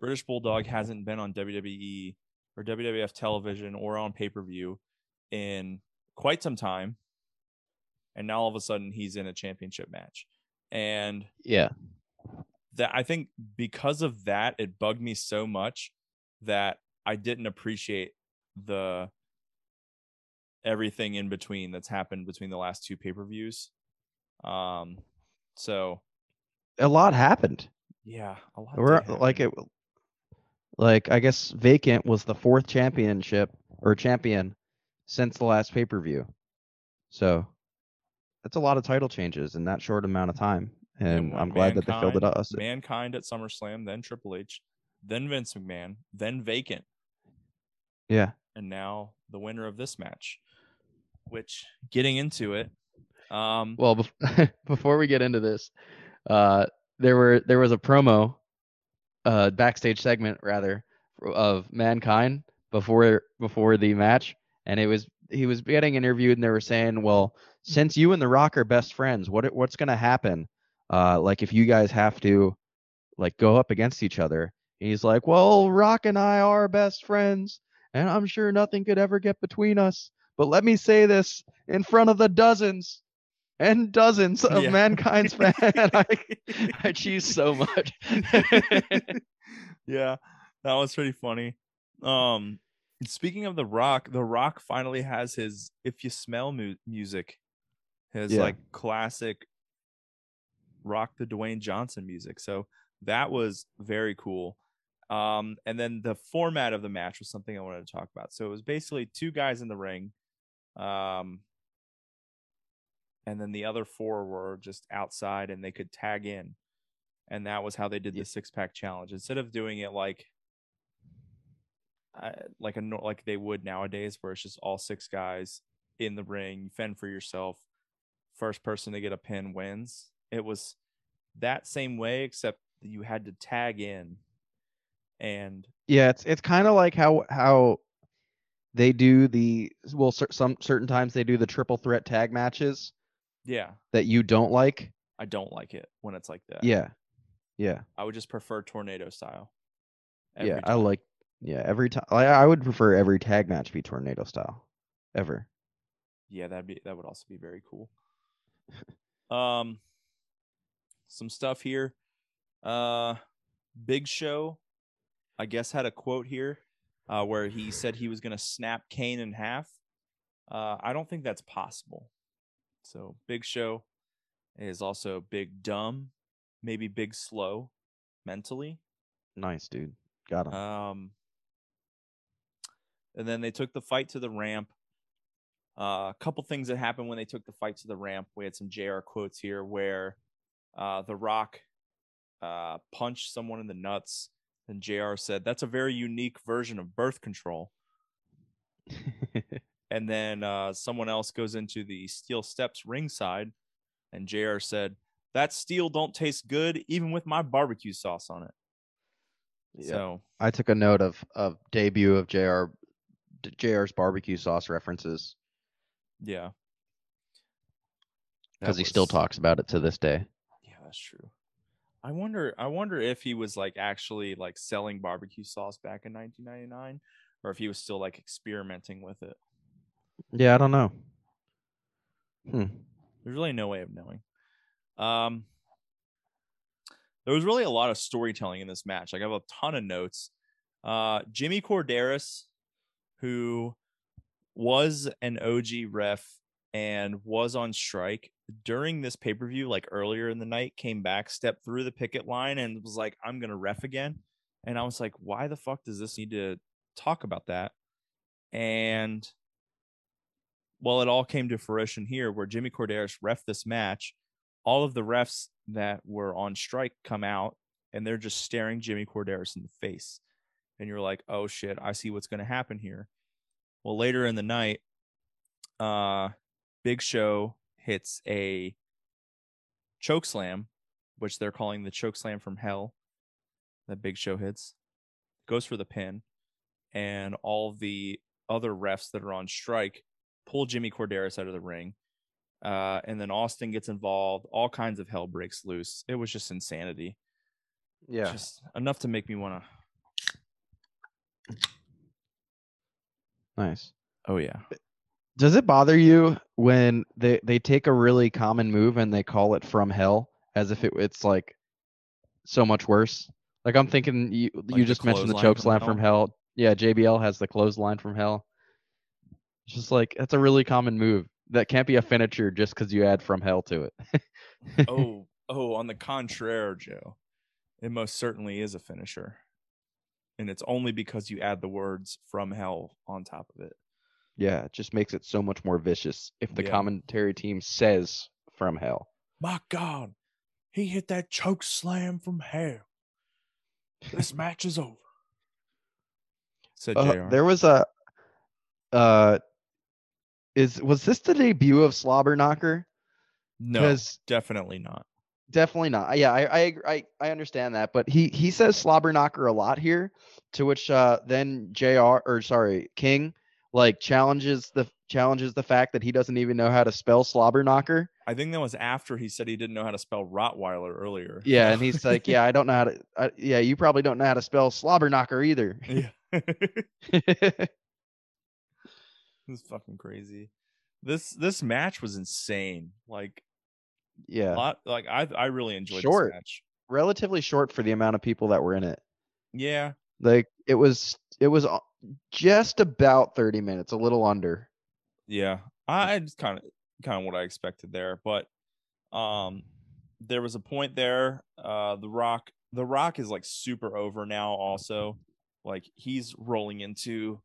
British Bulldog hasn't been on WWE or WWF television or on pay-per-view in quite some time. And now all of a sudden he's in a championship match. And yeah, that, I think because of that, it bugged me so much that I didn't appreciate the everything in between that's happened between the last two pay-per-views. So a lot happened. Yeah. A lot. Like, I guess Vacant was the fourth championship or champion since the last pay-per-view. So that's a lot of title changes in that short amount of time. And I'm glad that they filled it up. Mankind at SummerSlam, then Triple H, then Vince McMahon, then Vacant. Yeah. And now the winner of this match, which, getting into it. Before we get into this, there was a promo. Backstage segment rather of Mankind before the match, and he was getting interviewed, and they were saying, well, since you and The Rock are best friends, what's gonna happen like if you guys have to like go up against each other? And he's like, well, Rock and I are best friends, and I'm sure nothing could ever get between us, but let me say this in front of the dozens and dozens of Mankind's fans. I cheese so much. Yeah, that was pretty funny. Speaking of The Rock finally has his If You Smell music, his like classic Rock the Dwayne Johnson music. So that was very cool. And then the format of the match was something I wanted to talk about. So it was basically two guys in the ring. And then the other four were just outside, and they could tag in. And that was how they did the six-pack challenge. Instead of doing it like they would nowadays, where it's just all six guys in the ring, you fend for yourself, first person to get a pin wins. It was that same way, except you had to tag in. And yeah, it's kind of like how they do the some certain times they do the triple threat tag matches. Yeah. That you don't like? I don't like it when it's like that. Yeah. Yeah. I would just prefer tornado style. Yeah, time. Every time I would prefer every tag match be tornado style. Ever. Yeah, that would also be very cool. Some stuff here. Big Show, I guess, had a quote here where he said he was going to snap Kane in half. I don't think that's possible. So Big Show is also big dumb, maybe big slow mentally. Nice, dude. Got him. And then they took the fight to the ramp. A couple things that happened when they took the fight to the ramp. We had some JR quotes here where The Rock punched someone in the nuts. And JR said, that's a very unique version of birth control. And then someone else goes into the steel steps ringside, and JR said, that steel don't taste good even with my barbecue sauce on it. Yeah. So I took a note of debut of JR's barbecue sauce references. Yeah. Because he still talks about it to this day. Yeah, that's true. I wonder if he was like actually like selling barbecue sauce back in 1999, or if he was still like experimenting with it. Yeah, I don't know. There's really no way of knowing. There was really a lot of storytelling in this match. Like, I have a ton of notes. Jimmy Corderas, who was an OG ref and was on strike during this pay-per-view, like earlier in the night, came back, stepped through the picket line and was like, I'm going to ref again. And I was like, why the fuck does this need to talk about that? And well, it all came to fruition here where Jimmy Corderas ref this match. All of the refs that were on strike come out and they're just staring Jimmy Corderas in the face. And you're like, oh shit, I see what's going to happen here. Well, later in the night, Big Show hits a choke slam, which they're calling the choke slam from hell that Big Show hits. Goes for the pin. And all the other refs that are on strike pull Jimmy Corderas out of the ring. And then Austin gets involved. All kinds of hell breaks loose. It was just insanity. Yeah. Just enough to make me want to... Nice. Oh yeah. Does it bother you when they take a really common move and they call it from hell as if it's like so much worse? Like I'm thinking you just mentioned the choke slam from hell. Yeah, JBL has the clothesline from hell. It's just like that's a really common move that can't be a finisher just because you add from hell to it. Oh, on the contrary, Joe, it most certainly is a finisher. And it's only because you add the words from hell on top of it. Yeah, it just makes it so much more vicious if the commentary team says from hell. My God, he hit that choke slam from hell. This match is over. Said JR. There was a... was this the debut of Slobber Knocker? No, definitely not. Definitely not. Yeah, I understand that, but he says slobber knocker a lot here, to which then King like challenges the fact that he doesn't even know how to spell slobber knocker. I think that was after he said he didn't know how to spell Rottweiler earlier. Yeah, and he's like, yeah, I don't know how to. Yeah, you probably don't know how to spell slobber knocker either. Yeah, it's fucking crazy. This match was insane. Like. Yeah, I really enjoyed this match. Relatively short for the amount of people that were in it. Yeah, like it was just about 30 minutes, a little under. Yeah, I just kind of what I expected there, but there was a point there. The Rock is like super over now. Also, like he's rolling into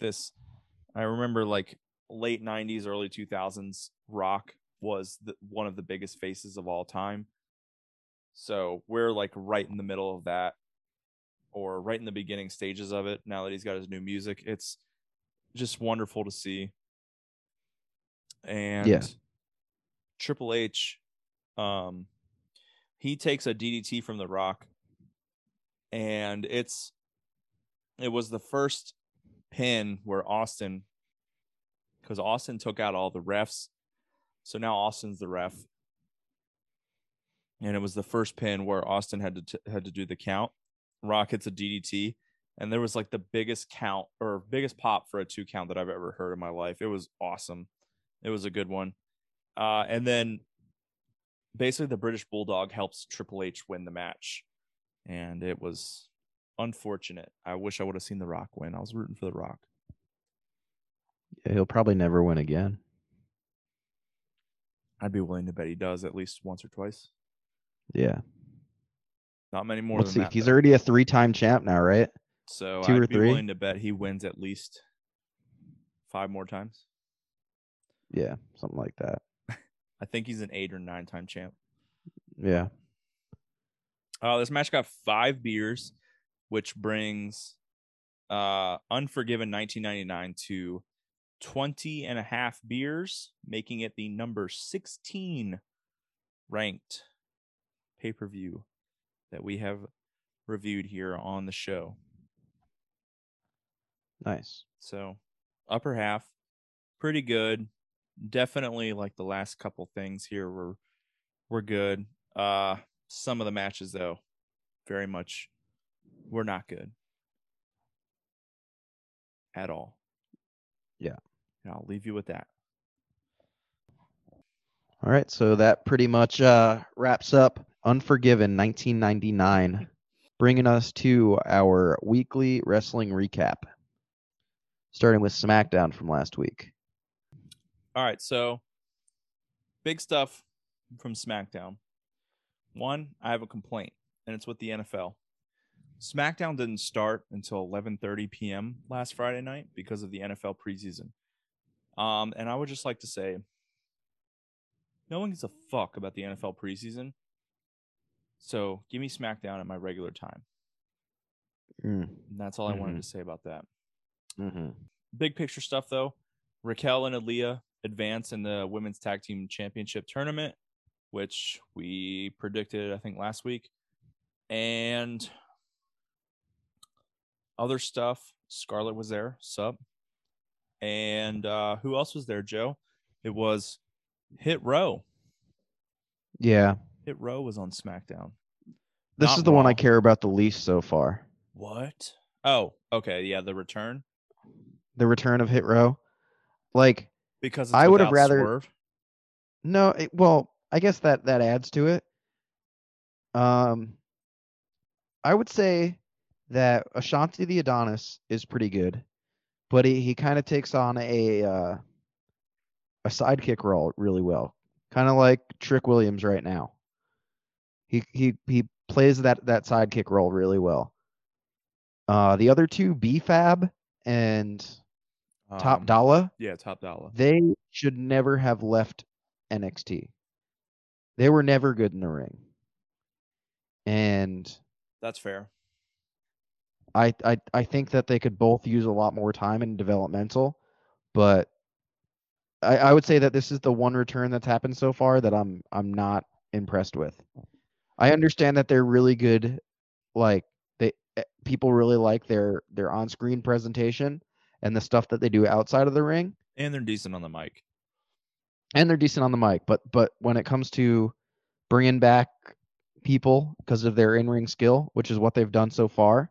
this. I remember like late 90s, early 2000s Rock was one of the biggest faces of all time. So we're like right in the middle of that, or right in the beginning stages of it. Now that he's got his new music, it's just wonderful to see. And yeah. Triple H, he takes a DDT from The Rock, and it was the first pin where Austin took out all the refs. So now Austin's the ref, and it was the first pin where Austin had to do the count. Rock hits a DDT, and there was like the biggest count or biggest pop for a 2 count that I've ever heard in my life. It was awesome. It was a good one. And then basically the British Bulldog helps Triple H win the match, and it was unfortunate. I wish I would have seen The Rock win. I was rooting for The Rock. Yeah, he'll probably never win again. I'd be willing to bet he does at least once or twice. Yeah. Not many more than that. He's already a 3-time champ now, right? So I'd be willing to bet he wins at least 5 more times. Yeah, something like that. I think he's an 8 or 9-time champ. Yeah. This match got 5 beers, which brings Unforgiven 1999 to 20.5 beers, making it the number 16 ranked pay-per-view that we have reviewed here on the show. Nice. So upper half, pretty good. Definitely like the last couple things here were good. Some of the matches though, very much were not good at all. Yeah. And I'll leave you with that. All right. So that pretty much wraps up Unforgiven 1999, bringing us to our weekly wrestling recap. starting with SmackDown from last week. All right, so big stuff from SmackDown. One, I have a complaint, and it's with the NFL. SmackDown didn't start until 11:30 p.m. last Friday night because of the NFL preseason. And I would just like to say, no one gives a fuck about the NFL preseason. So give me SmackDown at my regular time. And that's all I wanted to say about that. Big picture stuff, though. Raquel and Aaliyah advance in the Women's Tag Team Championship Tournament, which we predicted, I think, last week. And other stuff. Scarlett was there. Sup? And who else was there, Joe? It was Hit Row. Yeah. Hit Row was on SmackDown. This Not is the Raw. One I care about the least so far. What? Oh, okay. Yeah, the return. The return of Hit Row. Like, because it's I would have rather. Swerve? No, well, I guess that adds to it. I would say that Ashanti the Adonis is pretty good, but he kind of takes on a sidekick role really well, kind of like Trick Williams right now. He plays that sidekick role really well. The other two, B-Fab and Top Dollar. Yeah, Top Dollar. They should never have left NXT. They were never good in the ring, and that's fair. I think that they could both use a lot more time in developmental, but I would say that this is the one return that's happened so far that I'm not impressed with. I understand that they're really good, like people really like their on-screen presentation and the stuff that they do outside of the ring. And they're decent on the mic. But when it comes to bringing back people because of their in-ring skill, which is what they've done so far,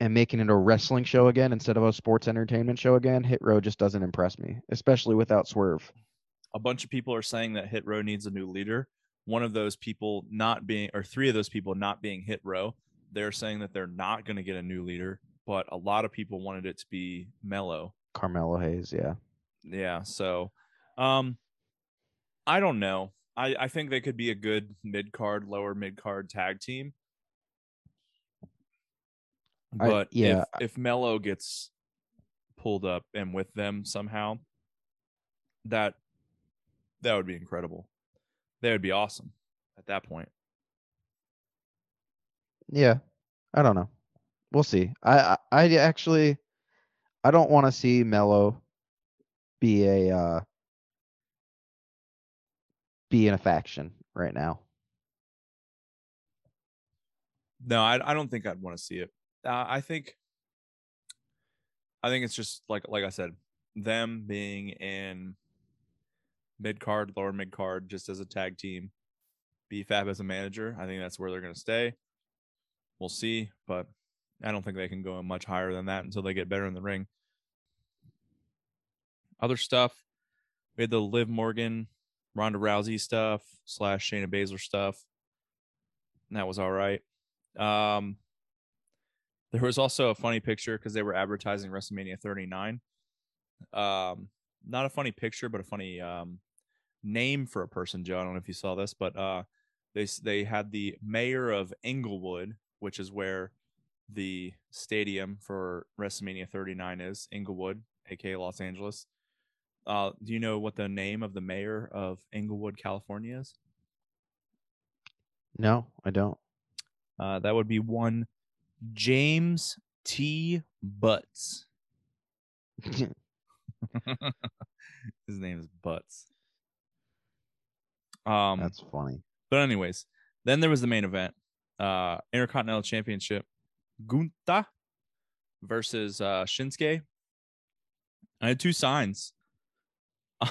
and making it a wrestling show again instead of a sports entertainment show again, Hit Row just doesn't impress me, especially without Swerve. A bunch of people are saying that Hit Row needs a new leader. One of those people not being, or three of those people not being Hit Row, they're saying that they're not going to get a new leader, but a lot of people wanted it to be Mello. Carmelo Hayes, yeah. Yeah, so I don't know. I think they could be a good mid-card, lower mid-card tag team. But if Mello gets pulled up and with them somehow, that would be incredible. That would be awesome at that point. Yeah, I don't know. We'll see. I actually, I don't want to see Mello be in a faction right now. No, I don't think I'd want to see it. I think it's just like I said, them being in mid card, lower mid card, just as a tag team, B-Fab as a manager. I think that's where they're going to stay. We'll see, but I don't think they can go much higher than that until they get better in the ring. Other stuff, we had the Liv Morgan, Ronda Rousey stuff / Shayna Baszler stuff. And that was all right. There was also a funny picture because they were advertising WrestleMania 39. Not a funny picture, but a funny name for a person, Joe. I don't know if you saw this, but they had the mayor of Inglewood, which is where the stadium for WrestleMania 39 is, Inglewood, a.k.a. Los Angeles. Do you know what the name of the mayor of Inglewood, California is? No, I don't. That would be one James T. Butts. His name is Butts. That's funny. But anyways, then there was the main event. Intercontinental Championship. Gunther versus Shinsuke. I had two signs.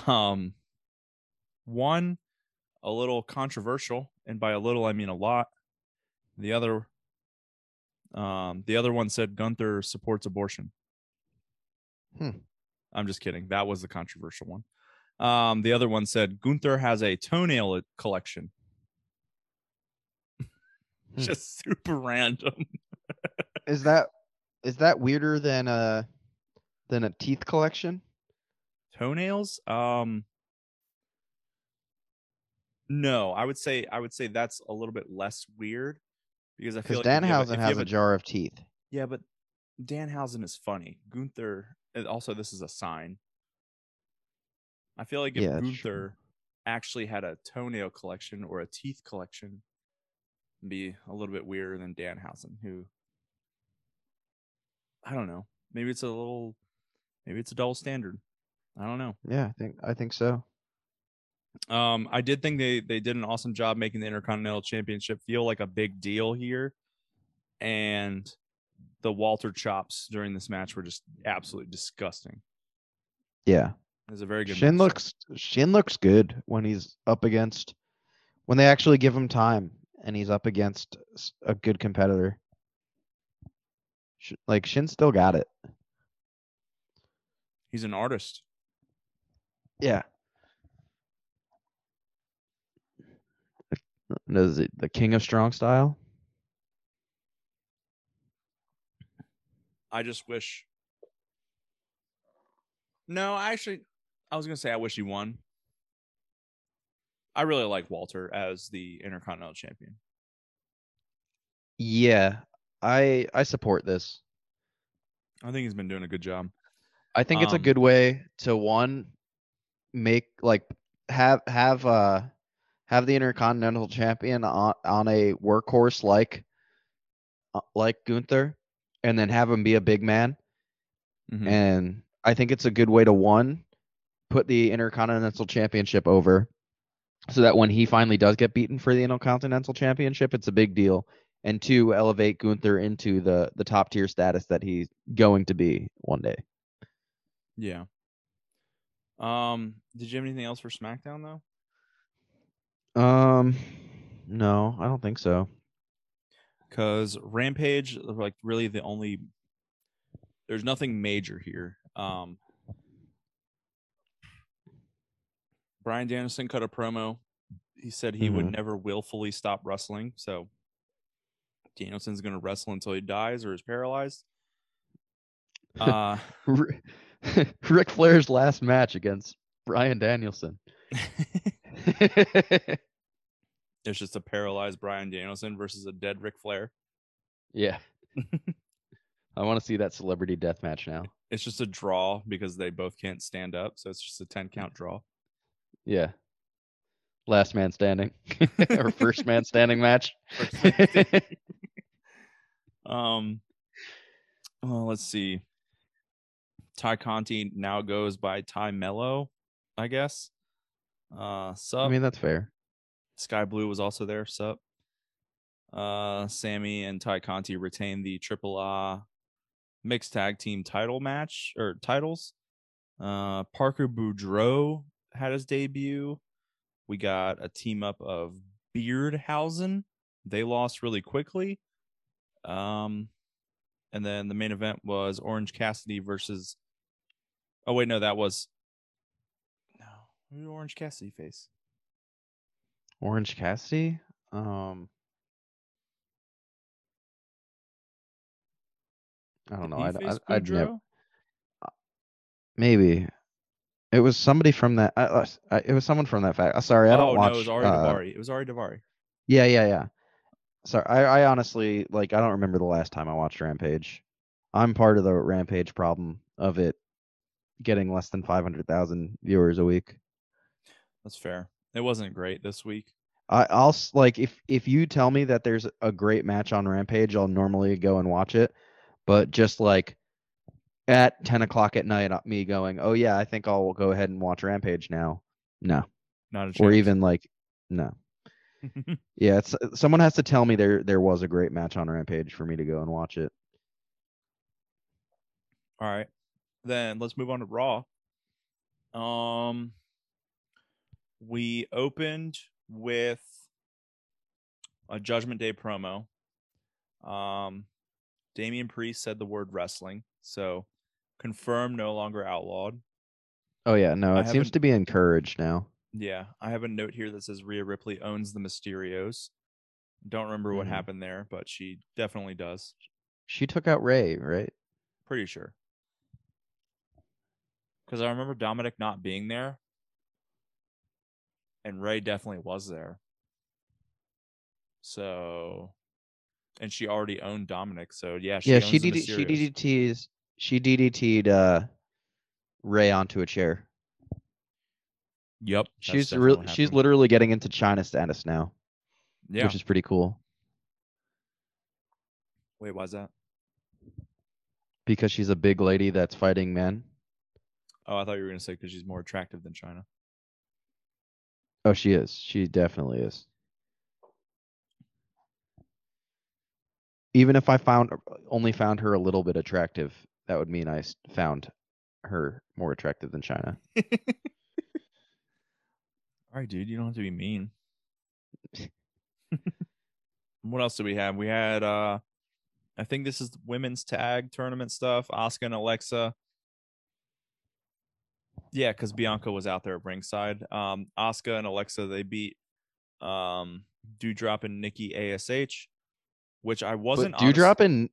One, a little controversial. And by a little, I mean a lot. The other one said Gunther supports abortion. I'm just kidding. That was the controversial one. The other one said Gunther has a toenail collection. Just super random. Is that Is that weirder than a teeth collection? Toenails? No, I would say that's a little bit less weird because I feel like Danhausen has a jar of teeth. Yeah, but Danhausen is funny. Gunther, also this is a sign. I feel like if Gunther actually had a toenail collection or a teeth collection, it'd be a little bit weirder than Danhausen, who, I don't know. Maybe it's a double standard. I don't know. Yeah, I think so. I did think they did an awesome job making the Intercontinental Championship feel like a big deal here, and the Walter chops during this match were just absolutely disgusting. Yeah, it was a very good. Shin looks good when he's up against, when they actually give him time and he's up against a good competitor. Like, Shin still got it. He's an artist. Yeah. Is it the King of Strong Style? I just wish. No, I was going to say I wish he won. I really like Walter as the Intercontinental Champion. Yeah, I support this. I think he's been doing a good job. I think it's a good way to, one, make, like, have the Intercontinental Champion on a workhorse like Gunther, and then have him be a big man. Mm-hmm. And I think it's a good way to, one, put the Intercontinental Championship over so that when he finally does get beaten for the Intercontinental Championship, it's a big deal. And two, elevate Gunther into the top tier status that he's going to be one day. Yeah. Did you have anything else for SmackDown though? No, I don't think so. Because Rampage, like, really the only, there's nothing major here. Bryan Danielson cut a promo. He said he would never willfully stop wrestling. So Danielson's going to wrestle until he dies or is paralyzed. Ric Flair's last match against Bryan Danielson. It's just a paralyzed Bryan Danielson versus a dead Ric Flair. Yeah. I want to see that celebrity death match now. It's just a draw because they both can't stand up. So it's just a 10 count draw. Yeah. Last man standing or first man standing match. Well, let's see. Ty Conti now goes by Ty Mello, I guess. Sup. I mean, that's fair. Sky Blue was also there. Sup. Sammy and Ty Conti retain the Triple A mixed tag team title match or titles. Parker Boudreaux had his debut. We got a team up of Beardhausen. They lost really quickly. And then the main event was Orange Cassidy versus. Oh, wait, no, that was. No. Who did Orange Cassidy face? Orange Cassidy? I don't know. Maybe. It was somebody from that. It was someone from that fact. Sorry, I don't watch. No, it was Ari Daivari. It was Ari Daivari. Yeah. Sorry, I honestly, like, I don't remember the last time I watched Rampage. I'm part of the Rampage problem of it getting less than 500,000 viewers a week. That's fair. It wasn't great this week. I'll like, if you tell me that there's a great match on Rampage, I'll normally go and watch it. But just like at 10 o'clock at night, me going, oh yeah, I think I'll go ahead and watch Rampage now. No, not a chance. Or even like, no. Yeah, it's, someone has to tell me there was a great match on Rampage for me to go and watch it. All right, then let's move on to Raw. We opened with a Judgment Day promo. Damian Priest said the word wrestling, so confirmed, no longer outlawed. Oh yeah, no, it seems to be encouraged now. Yeah, I have a note here that says Rhea Ripley owns the Mysterios. Don't remember what happened there, but she definitely does. She took out Ray, right? Pretty sure. Because I remember Dominic not being there. And Ray definitely was there. So, and she already owned Dominic. So, yeah. She DDT'd Ray onto a chair. Yep. She's literally getting into Chyna status now. Yeah. Which is pretty cool. Wait, why's that? Because she's a big lady that's fighting men. Oh, I thought you were going to say because she's more attractive than Chyna. Oh, she is. She definitely is. Even if I only found her a little bit attractive, that would mean I found her more attractive than Chyna. All right, dude, you don't have to be mean. What else do we have? We had, I think this is women's tag tournament stuff, Asuka and Alexa. Yeah, because Bianca was out there at ringside. Asuka and Alexa, they beat Doudrop and Nikki ASH, which I wasn't. Go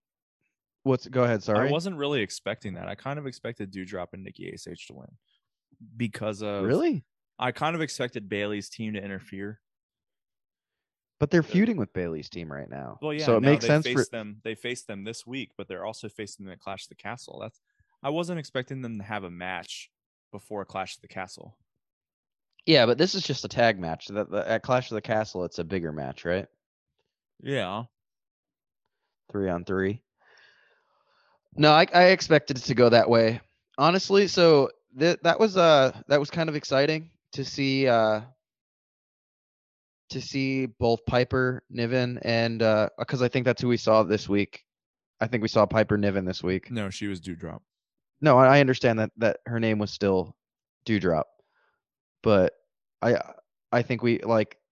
ahead. Sorry. I wasn't really expecting that. I kind of expected Doudrop and Nikki ASH to win because of. Really? I kind of expected Bailey's team to interfere. But they're feuding with Bailey's team right now. Well, yeah. So it makes sense for them. They face them this week, but they're also facing them at Clash of the Castle. I wasn't expecting them to have a match before Clash of the Castle. Yeah, but this is just a tag match. At Clash of the Castle, it's a bigger match, right? Yeah. 3-on-3. No, I expected it to go that way, honestly. So that was kind of exciting to see. To see both Piper Niven and because I think that's who we saw this week. I think we saw Piper Niven this week. No, she was Doudrop. No, I understand that her name was still Doudrop, but I think we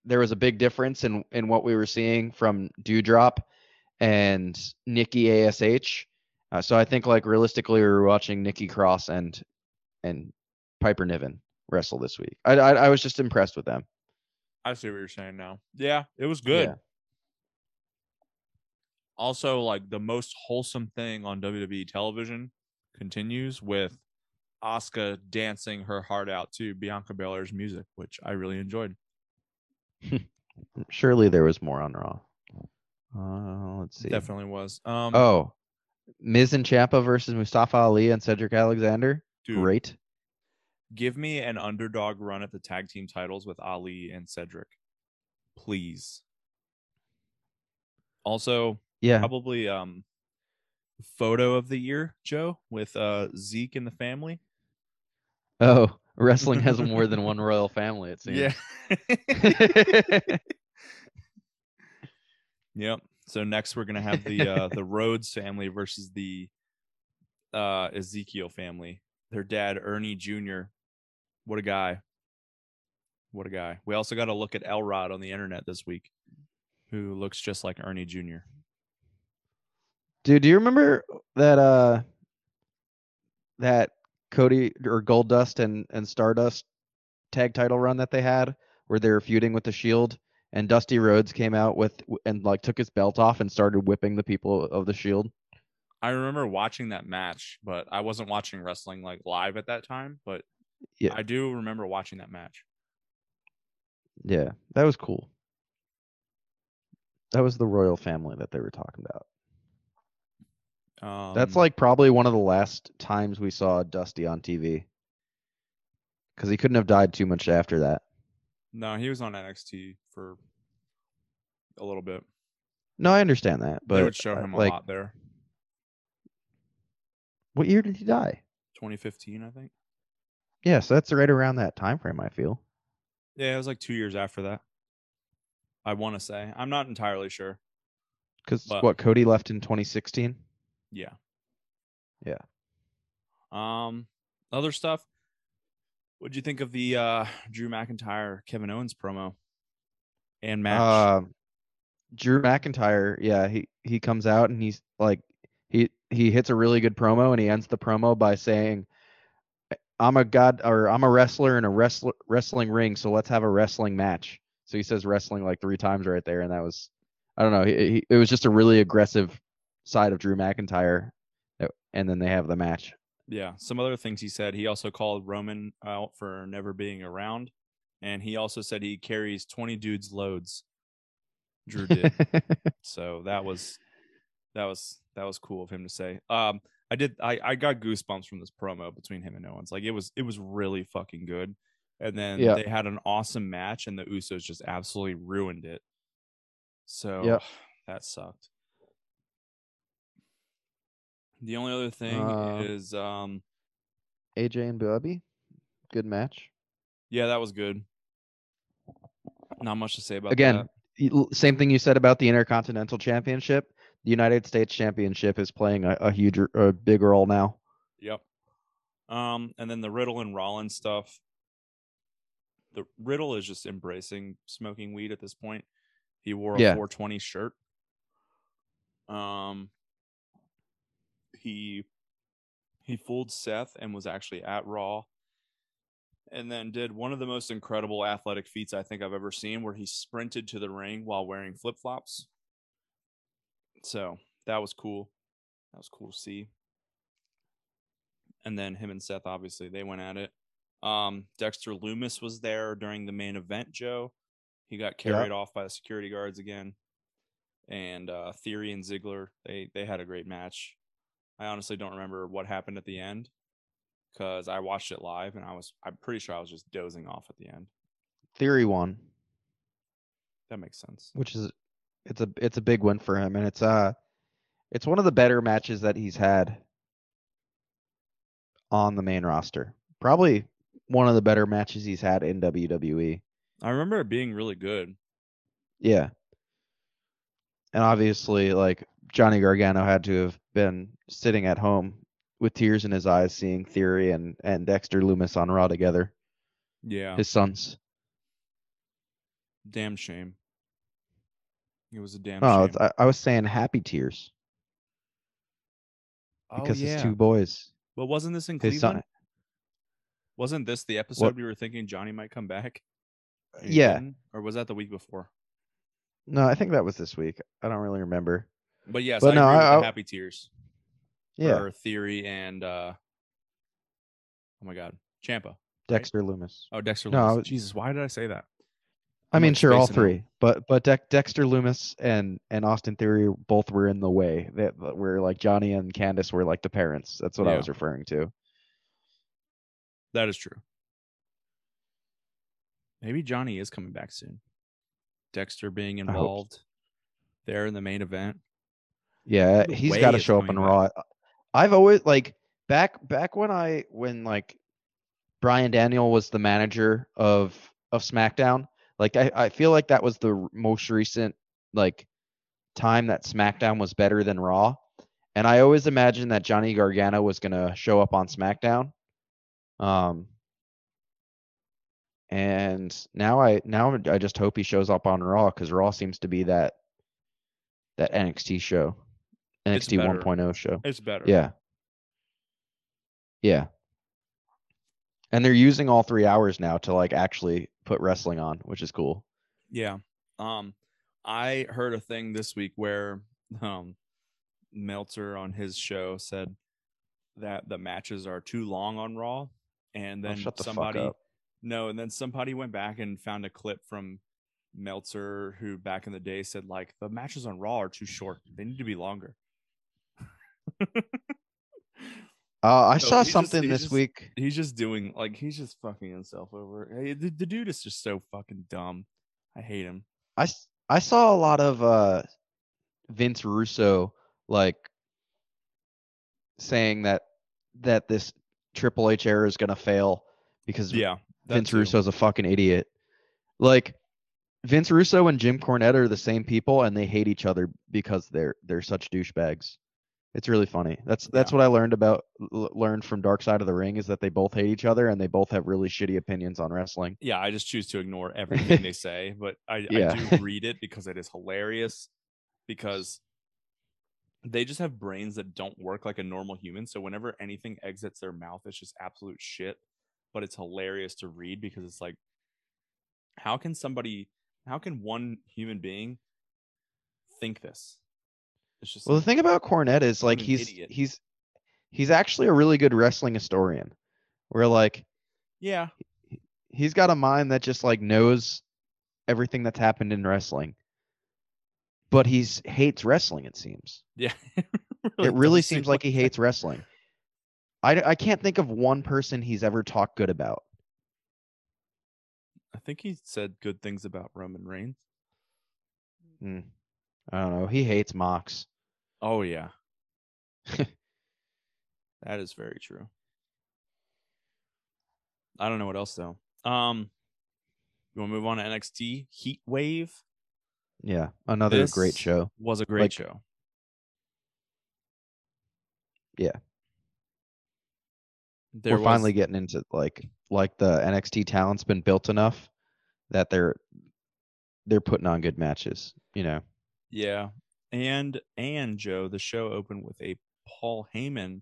there was a big difference in what we were seeing from Doudrop and Nikki ASH. So I think realistically we were watching Nikki Cross and Piper Niven wrestle this week. I was just impressed with them. I see what you're saying now. Yeah, it was good. Yeah. Also, the most wholesome thing on WWE television continues with Asuka dancing her heart out to Bianca Belair's music, which I really enjoyed. Surely there was more on Raw. Let's see. Definitely was. Miz and Ciampa versus Mustafa Ali and Cedric Alexander. Dude. Great. Give me an underdog run at the tag team titles with Ali and Cedric, please. Also, yeah, probably photo of the year, Joe, with Zeke and the family. Oh, wrestling has more than one royal family, it seems. Yeah. Yep. So next we're gonna have the Rhodes family versus the Ezekiel family. Their dad, Ernie Jr. What a guy. What a guy. We also got a look at Elrod on the internet this week, who looks just like Ernie Jr. Dude, do you remember that that Cody or Goldust and Stardust tag title run that they had where they were feuding with the Shield and Dusty Rhodes came out with and took his belt off and started whipping the people of the Shield? I remember watching that match, but I wasn't watching wrestling live at that time, but yeah, I do remember watching that match. Yeah, that was cool. That was the royal family that they were talking about. That's probably one of the last times we saw Dusty on TV. Because he couldn't have died too much after that. No, he was on NXT for a little bit. No, I understand that. But they would show him a lot there. What year did he die? 2015, I think. Yeah, so that's right around that time frame, I feel. Yeah, it was 2 years after that, I want to say. I'm not entirely sure. Because Cody left in 2016? Yeah. Yeah. Other stuff. What'd you think of the Drew McIntyre, Kevin Owens promo and match? Drew McIntyre, yeah, he comes out and he's he hits a really good promo, and he ends the promo by saying, I'm a wrestler in a wrestling ring, so let's have a wrestling match. So he says wrestling 3 times right there, and that was, I don't know, it was just a really aggressive side of Drew McIntyre, and then they have the match. Yeah. Some other things he said. He also called Roman out for never being around. And he also said he carries 20 dudes' loads. Drew did. So that was cool of him to say. I got goosebumps from this promo between him and Owens. Like it was really fucking good. And then they had an awesome match and the Usos just absolutely ruined it. So that sucked. The only other thing is AJ and Bobby. Good match. Yeah, that was good. Not much to say about that. Again, same thing you said about the Intercontinental Championship. The United States Championship is playing a big role now. Yep. And then the Riddle and Rollins stuff. The Riddle is just embracing smoking weed at this point. He wore a 420 shirt. He fooled Seth and was actually at Raw, and then did one of the most incredible athletic feats I think I've ever seen, where he sprinted to the ring while wearing flip-flops. So that was cool. That was cool to see. And then him and Seth, obviously, they went at it. Dexter Loomis was there during the main event, Joe. He got carried off by the security guards again. And Theory and Ziggler, they had a great match. I honestly don't remember what happened at the end because I watched it live and I'm pretty sure I was just dozing off at the end. Theory won. That makes sense. Which is it's a big win for him, and it's one of the better matches that he's had on the main roster. Probably one of the better matches he's had in WWE. I remember it being really good. Yeah. And obviously, like, Johnny Gargano had to have been sitting at home with tears in his eyes seeing Theory and Dexter Loomis on Raw together. Yeah. His sons. Damn shame. It was a damn shame. I was saying happy tears. Because his two boys. Well, wasn't this in Cleveland? Wasn't this the episode we were thinking Johnny might come back? Or was that the week before? No, I think that was this week. I don't really remember. But yes, but I agree with the happy tears. Yeah. For Theory and oh my God, Ciampa. Dexter Loomis. Oh, Dexter Loomis. No, Jesus, why did I say that? I mean, sure, all three. But Dexter Loomis and Austin Theory both were in the way. Where like Johnny and Candace were like the parents. That's what I was referring to. That is true. Maybe Johnny is coming back soon. Dexter being involved there in the main event. Yeah, he's got to show up in Raw. I've always, like, back when Bryan Daniel was the manager of SmackDown, like I feel like that was the most recent like time that SmackDown was better than Raw, and I always imagined that Johnny Gargano was gonna show up on SmackDown. And now I just hope he shows up on Raw, because Raw seems to be that NXT show. NXT 1.0 show. It's better. Yeah. Yeah. And they're using all 3 hours now to like actually put wrestling on, which is cool. Yeah. I heard a thing this week where Meltzer on his show said that the matches are too long on Raw, and then somebody went back and found a clip from Meltzer, who back in the day said like the matches on Raw are too short, they need to be longer. I saw something this week. He's just fucking himself over. Hey, the dude is just so fucking dumb. I hate him. I saw a lot of Vince Russo like saying that this Triple H era is gonna fail because Vince Russo's a fucking idiot. Like, Vince Russo and Jim Cornette are the same people, and they hate each other because they're such douchebags. It's really funny. That's what I learned from Dark Side of the Ring, is that they both hate each other and they both have really shitty opinions on wrestling. Yeah, I just choose to ignore everything they say, but I do read it because it is hilarious, because they just have brains that don't work like a normal human. So whenever anything exits their mouth, it's just absolute shit. But it's hilarious to read, because it's like, how can one human being think this? It's just the thing about Cornette is like he's actually a really good wrestling historian. Where like, yeah, he's got a mind that just like knows everything that's happened in wrestling. But he hates wrestling, it seems. Yeah, it really seems like he hates wrestling. I can't think of one person he's ever talked good about. I think he said good things about Roman Reigns. I don't know. He hates Mox. Oh, yeah. That is very true. I don't know what else, though. You want to move on to NXT? Heat Wave? Yeah, another great show. Was a great show. Yeah. We're finally getting into like the NXT talent's been built enough that they're putting on good matches, you know. Yeah. And Joe, the show opened with a Paul Heyman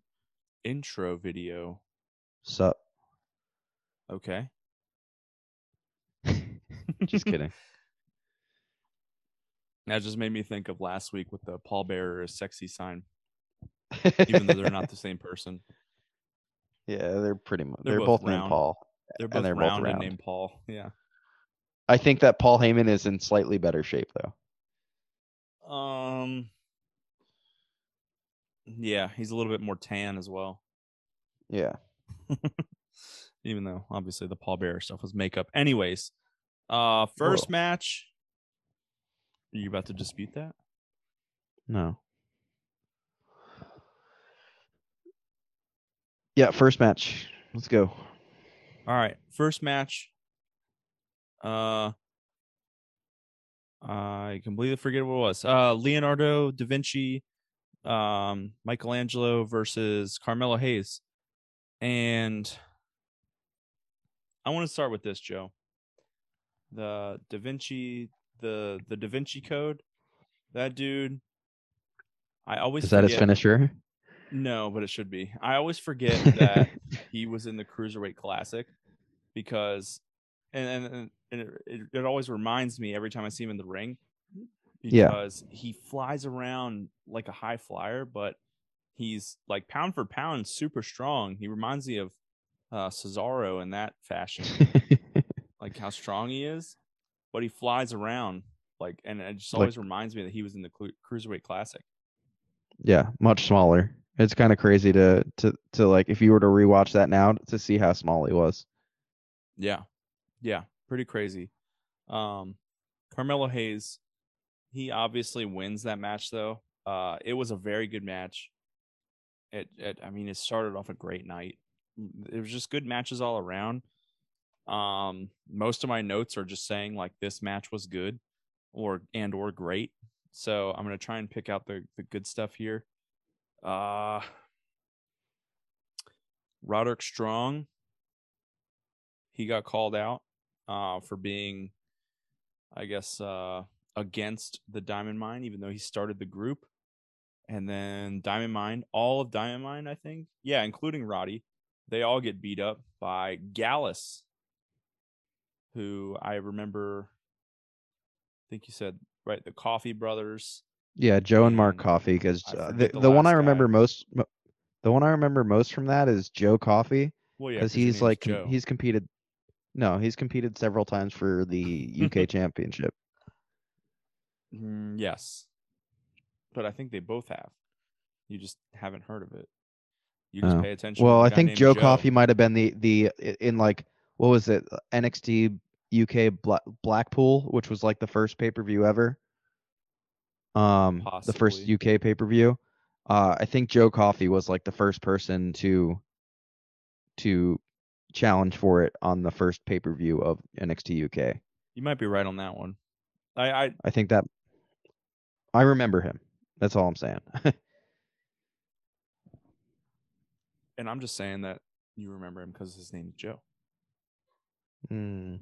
intro video. Sup. Okay. Just kidding. That just made me think of last week with the pallbearer sexy sign. Even though they're not the same person. Yeah, they're pretty much. They're both named Paul. They're both round and named Paul. Yeah. I think that Paul Heyman is in slightly better shape though. Yeah, he's a little bit more tan as well. Yeah. Even though obviously the pallbearer stuff was makeup. Anyways, first match. Are you about to dispute that? No. Yeah, first match. Let's go. All right, first match. I completely forget what it was. Leonardo da Vinci, Michelangelo versus Carmelo Hayes. And I want to start with this, Joe. The Da Vinci, the Da Vinci Code. That dude. I always forget. Is that his finisher? No, but it should be. I always forget that he was in the Cruiserweight Classic because, and it always reminds me every time I see him in the ring because he flies around like a high flyer, but he's like pound for pound super strong. He reminds me of Cesaro in that fashion, like how strong he is, but he flies around like, and it just always reminds me that he was in the Cruiserweight Classic. Yeah, much smaller. It's kind of crazy to like if you were to rewatch that now to see how small he was. Yeah. Yeah. Pretty crazy. Carmelo Hayes, he obviously wins that match though. It was a very good match. It started off a great night. It was just good matches all around. Most of my notes are just saying like this match was good or great. So I'm going to try and pick out the good stuff here. Roderick Strong, he got called out for being, I guess, against the Diamond Mine, even though he started the group. And then Diamond Mine, all of Diamond Mine, I think. Yeah, including Roddy. They all get beat up by Gallus, who I remember, I think you said, right, the Coffee Brothers. Yeah, Joe and Mark Coffey, because the one I remember most from that is Joe Coffey. Well, yeah, because he's like he's competed. No, he's competed several times for the UK Championship. Yes, but I think they both have. You just haven't heard of it. You just pay attention. Well, I think Joe Coffey might have been the in like what was it NXT UK Blackpool, which was like the first pay-per-view ever. Possibly. The first UK pay-per-view. I think Joe Coffey was like the first person to challenge for it on the first pay-per-view of NXT UK. You might be right on that one. I think that I remember him. That's all I'm saying. And I'm just saying that you remember him because his name is Joe. I'm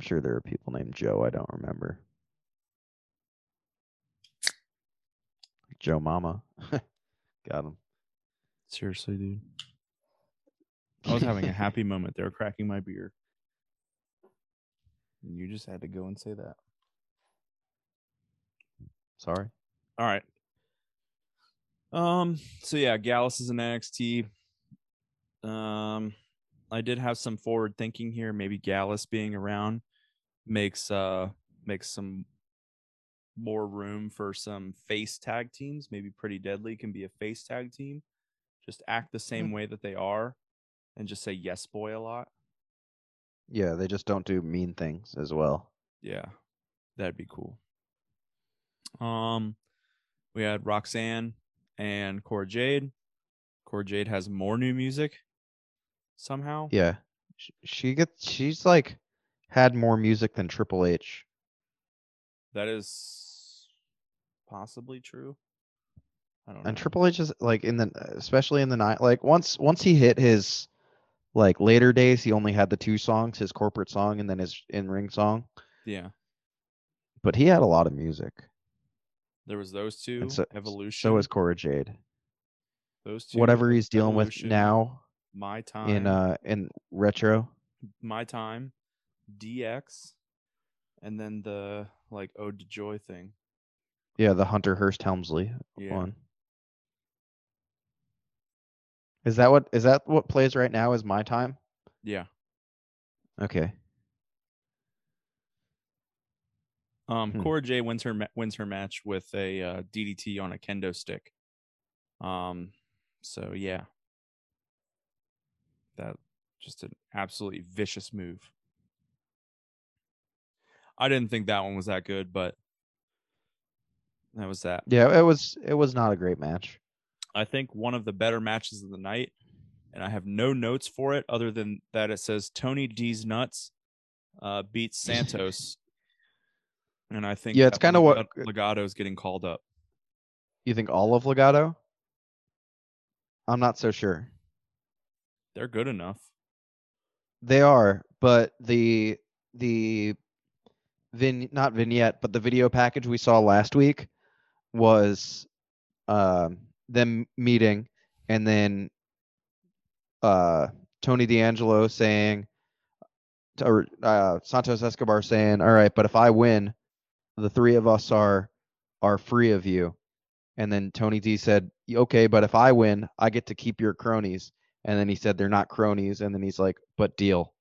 sure there are people named Joe I don't remember. Joe Mama. Got him. Seriously, dude. I was having a happy moment. They were cracking my beer. And you just had to go and say that. Sorry. All right. So yeah, Gallus is in NXT. I did have some forward thinking here. Maybe Gallus being around makes some more room for some face tag teams. Maybe Pretty Deadly can be a face tag team. Just act the same way that they are and just say yes boy a lot. Yeah, they just don't do mean things as well. Yeah, that'd be cool. We had Roxanne and Cora Jade. Cora Jade has more new music somehow. Yeah, she's like had more music than Triple H. That is possibly true. I don't know. And Triple H is like especially in the night. Like once he hit his like later days, he only had the two songs: his corporate song and then his in-ring song. Yeah, but he had a lot of music. There was those two. So, Evolution. So was Cora Jade. Those two. Whatever he's dealing with now. My Time. In retro. My Time. DX. And then the like Ode to Joy thing. Yeah, the Hunter Hearst Helmsley one. Is that what plays right now? Is My Time? Yeah. Okay. Cora Jade wins her match with a DDT on a kendo stick. So yeah, that just an absolutely vicious move. I didn't think that one was that good, but that was that. Yeah, it was not a great match. I think one of the better matches of the night, and I have no notes for it other than that it says Tony D's nuts beats Santos. And I think it's kind of what Legado is getting called up. You think all of Legado? I'm not so sure. They're good enough. They are, but the video package we saw last week was them meeting and then Tony D'Angelo saying, or Santos Escobar saying, "All right, but if I win, the three of us are free of you." And then Tony D said, "Okay, but if I win, I get to keep your cronies." And then he said, "They're not cronies." And then he's like, "But deal."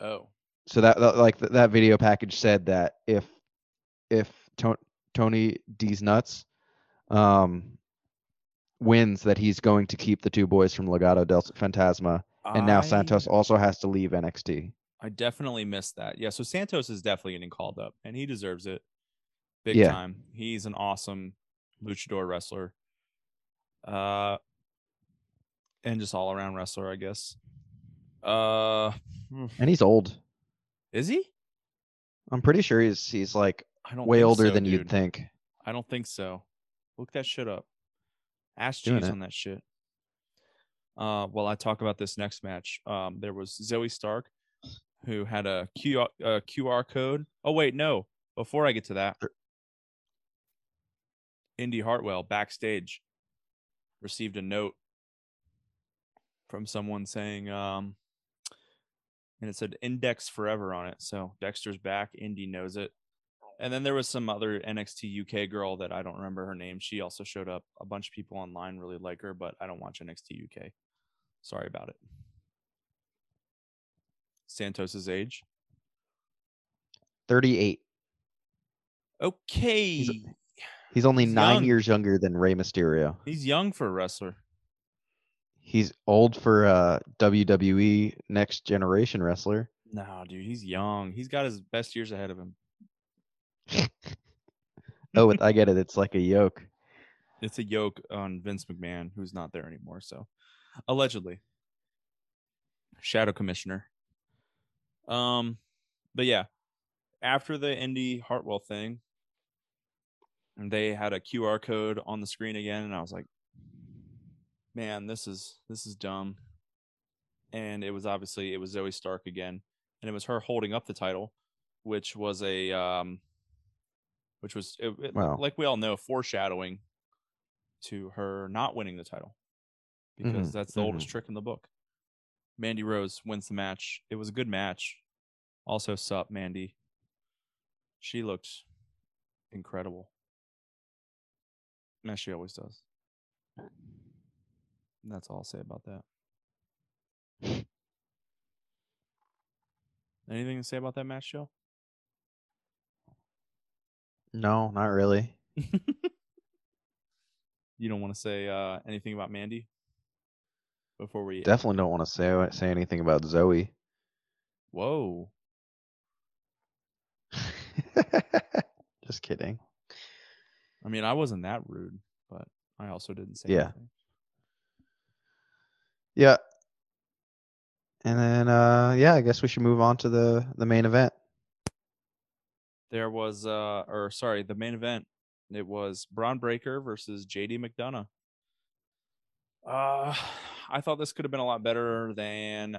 Oh. So that video package said that if Tony D's nuts wins, that he's going to keep the two boys from Legado del Fantasma. And now Santos also has to leave NXT. I definitely missed that. Yeah, so Santos is definitely getting called up, and he deserves it big time. He's an awesome luchador wrestler, and just all-around wrestler, I guess. And he's old. Is he? I'm pretty sure he's like way older than you'd think. I don't think so. Look that shit up. Ass cheese on that shit. While I talk about this next match, there was Zoe Stark, who had a QR code. Oh, wait, no. Before I get to that, Indy Hartwell backstage received a note from someone saying, and it said Index Forever on it. So Dexter's back. Indy knows it. And then there was some other NXT UK girl that I don't remember her name. She also showed up. A bunch of people online really like her, but I don't watch NXT UK. Sorry about it. Santos's age? 38. Okay. He's only 9 years younger than Rey Mysterio. He's young for a wrestler. He's old for a WWE Next Generation wrestler. No, dude, he's young. He's got his best years ahead of him. Oh, I get it. It's like a yoke. It's a yoke on Vince McMahon, who's not there anymore. So, allegedly, Shadow Commissioner. But yeah, after the Indy Hartwell thing, they had a QR code on the screen again, and I was like, "Man, this is dumb." And it was Zoe Stark again, and it was her holding up the title, which was a like we all know, foreshadowing to her not winning the title, because that's the oldest trick in the book. Mandy Rose wins the match. It was a good match. Also, sup, Mandy. She looked incredible. As she always does. And that's all I'll say about that. Anything to say about that match, Joe? No, not really. You don't want to say anything about Mandy? Before we definitely don't want to say anything about Zoe. Whoa. Just kidding. I mean, I wasn't that rude, but I also didn't say anything. Yeah. And then, I guess we should move on to the main event. There was, the main event. It was Bron Breakker versus JD McDonough. I thought this could have been a lot better than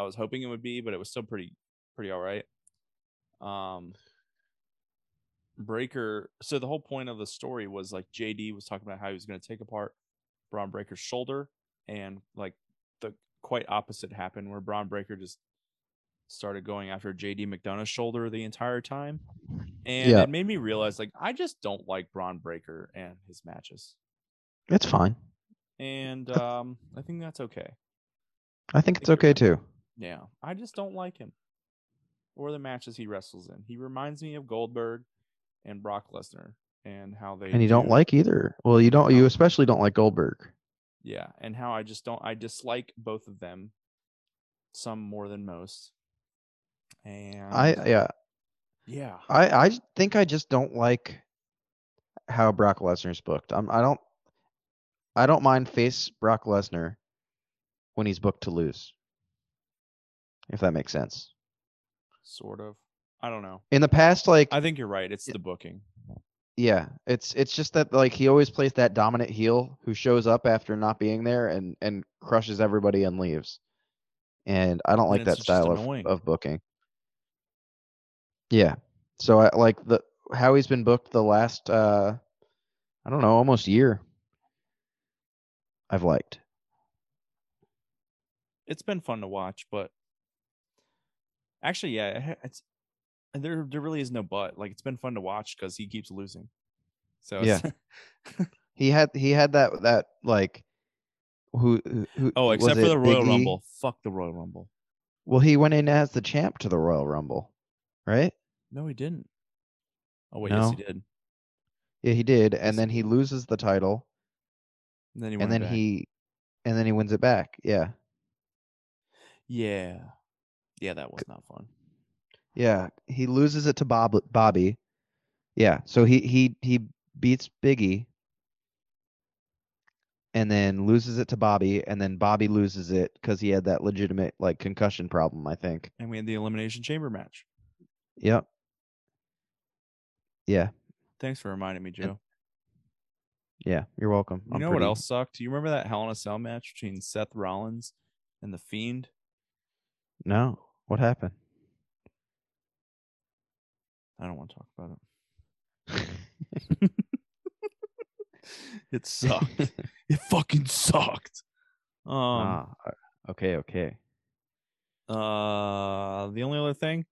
I was hoping it would be, but it was still pretty all right. Breakker. So the whole point of the story was like JD was talking about how he was going to take apart Bron Breakker's shoulder, and like the quite opposite happened, where Bron Breakker just started going after JD McDonough's shoulder the entire time, and it made me realize like I just don't like Bron Breakker and his matches. It's fine, and I think that's okay. I think it's okay too. Yeah, I just don't like him or the matches he wrestles in. He reminds me of Goldberg and Brock Lesnar, and how they and you do. Don't like either. Well, you don't. You especially don't like Goldberg. Yeah, and how I just don't. I dislike both of them, some more than most. And I think I just don't like how Brock Lesnar's booked. I don't mind face Brock Lesnar when he's booked to lose. If that makes sense. Sort of. I don't know. In the past, like I think you're right. It's the booking. Yeah, it's just that like he always plays that dominant heel who shows up after not being there and crushes everybody and leaves. And I don't like that style of booking. Yeah, so I like how he's been booked the last I don't know, almost year. I've liked. It's been fun to watch, but actually, yeah, it's. There really is no but. Like it's been fun to watch because he keeps losing. So yeah, he had that like who. Oh, except for the Royal Rumble. Fuck the Royal Rumble. Well, he went in as the champ to the Royal Rumble, right? No, he didn't. Oh wait, yes, he did. Yeah, he did, and then he loses the title. And then he wins it back. He wins it back. Yeah. Yeah. Yeah, that was not fun. Yeah, he loses it to Bobby. Yeah, so he beats Big E and then loses it to Bobby, and then Bobby loses it because he had that legitimate like concussion problem, I think. And we had the Elimination Chamber match. Yep. Yeah. Thanks for reminding me, Joe. Yeah, you're welcome. You know what else sucked? You remember that Hell in a Cell match between Seth Rollins and The Fiend? No. What happened? I don't want to talk about it. It sucked. It fucking sucked. Okay. The only other thing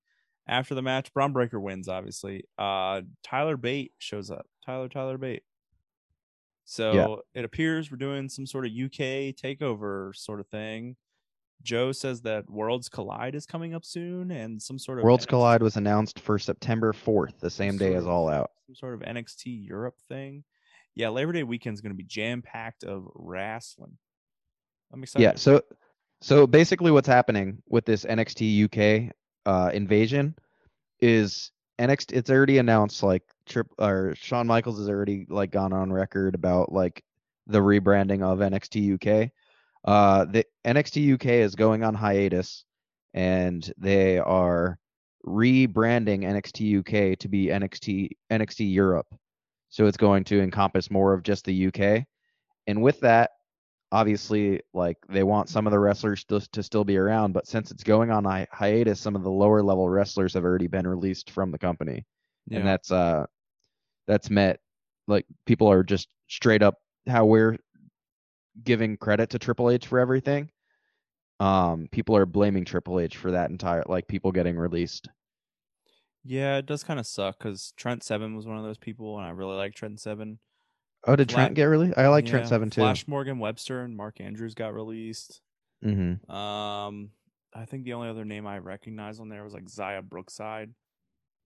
after the match, Bron Breakker wins, obviously. Tyler Bate shows up. Tyler Bate. So It appears we're doing some sort of UK takeover sort of thing. Joe says that Worlds Collide is coming up soon, and some sort of Worlds Collide was announced for September 4th, the same day as All Out. Some sort of NXT Europe thing. Yeah, Labor Day weekend is going to be jam-packed of wrestling. I'm excited. Yeah, so basically what's happening with this NXT UK invasion is NXT. It's already announced. Like Shawn Michaels has already like gone on record about like the rebranding of NXT UK. The NXT UK is going on hiatus, and they are rebranding NXT UK to be NXT Europe. So it's going to encompass more of just the UK. And with that, obviously, like they want some of the wrestlers to still be around, but since it's going on hiatus, some of the lower level wrestlers have already been released from the company. Yeah. And that's met like people are just straight up how we're giving credit to Triple H for everything. People are blaming Triple H for that entire like people getting released. Yeah, it does kind of suck because Trent Seven was one of those people, and I really like Trent Seven. Oh, did Trent get released? I like Trent Seven too. Flash Morgan Webster and Mark Andrews got released. Mm-hmm. I think the only other name I recognized on there was like Zaya Brookside.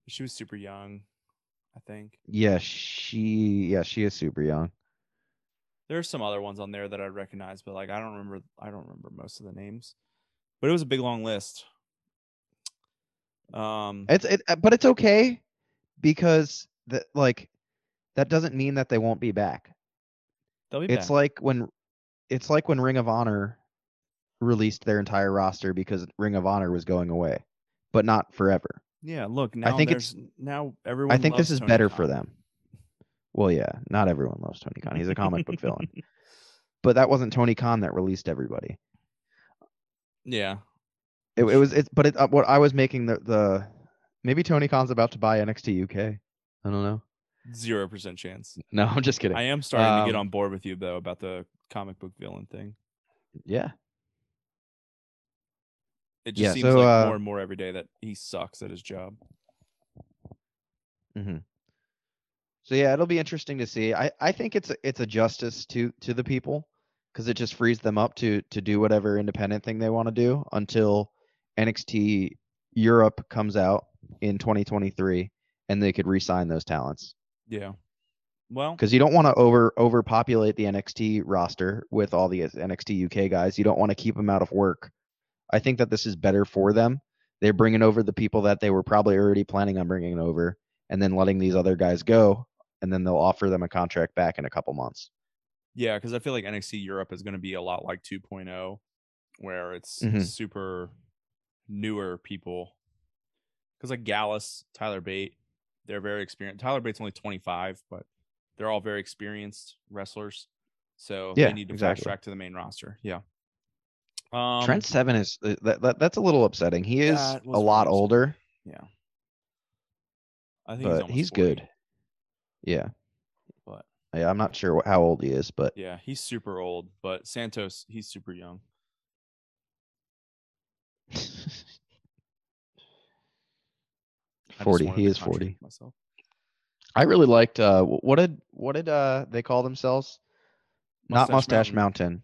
She was super young, I think. Yeah, she is super young. There's some other ones on there that I recognize, but like I don't remember most of the names. But it was a big long list. But it's okay because that doesn't mean that they won't be back. They'll be back. It's like when Ring of Honor released their entire roster because Ring of Honor was going away, but not forever. Yeah, look, now everyone. I think this is Tony better Khan. For them. Well, yeah, not everyone loves Tony Khan. He's a comic book villain, but that wasn't Tony Khan that released everybody. Yeah, it was what I was making the maybe Tony Khan's about to buy NXT UK. I don't know. 0% chance. No, I'm just kidding. I am starting to get on board with you though about the comic book villain thing. Yeah. It just seems more and more every day that he sucks at his job. Mm-hmm. So yeah, it'll be interesting to see. I think it's a justice to the people because it just frees them up to do whatever independent thing they want to do until NXT Europe comes out in 2023 and they could re-sign those talents. Yeah. Well, because you don't want to overpopulate the NXT roster with all the NXT UK guys. You don't want to keep them out of work. I think that this is better for them. They're bringing over the people that they were probably already planning on bringing over and then letting these other guys go, and then they'll offer them a contract back in a couple months. Yeah, because I feel like NXT Europe is going to be a lot like 2.0 where it's super newer people. Because like Gallus, Tyler Bate, they're very experienced. Tyler Bate's only 25, but they're all very experienced wrestlers. So they need to fast track to the main roster. Yeah. Trent Seven is that's a little upsetting. He is a lot older. Yeah, I think he's good. Yeah, but yeah, I'm not sure how old he is, but yeah, he's super old. But Santos, he's super young. He is 40. Myself. I really liked. What did they call themselves? Not Mustache Mountain.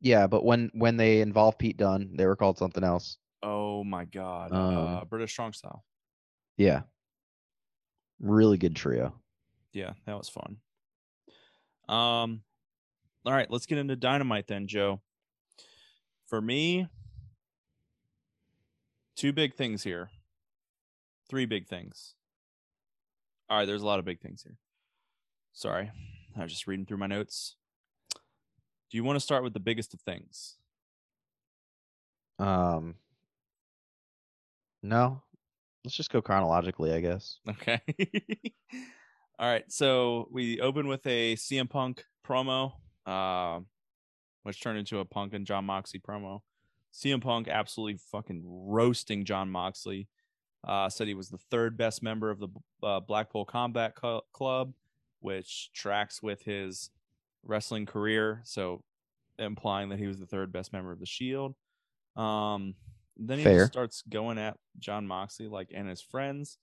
Yeah, but when they involved Pete Dunne, they were called something else. Oh my God, British Strong Style. Yeah, really good trio. Yeah, that was fun. All right, let's get into Dynamite then, Joe. For me, three big things. All right, there's a lot of big things here. Sorry, I was just reading through my notes. Do you want to start with the biggest of things? No. Let's just go chronologically, I guess. Okay. All right. So we open with a CM Punk promo, which turned into a Punk and Jon Moxley promo. CM Punk absolutely fucking roasting Jon Moxley. Said he was the third best member of the Blackpool Combat Club, which tracks with his wrestling career, so implying that he was the third best member of the Shield. Then he just starts going at Jon Moxley and his friends,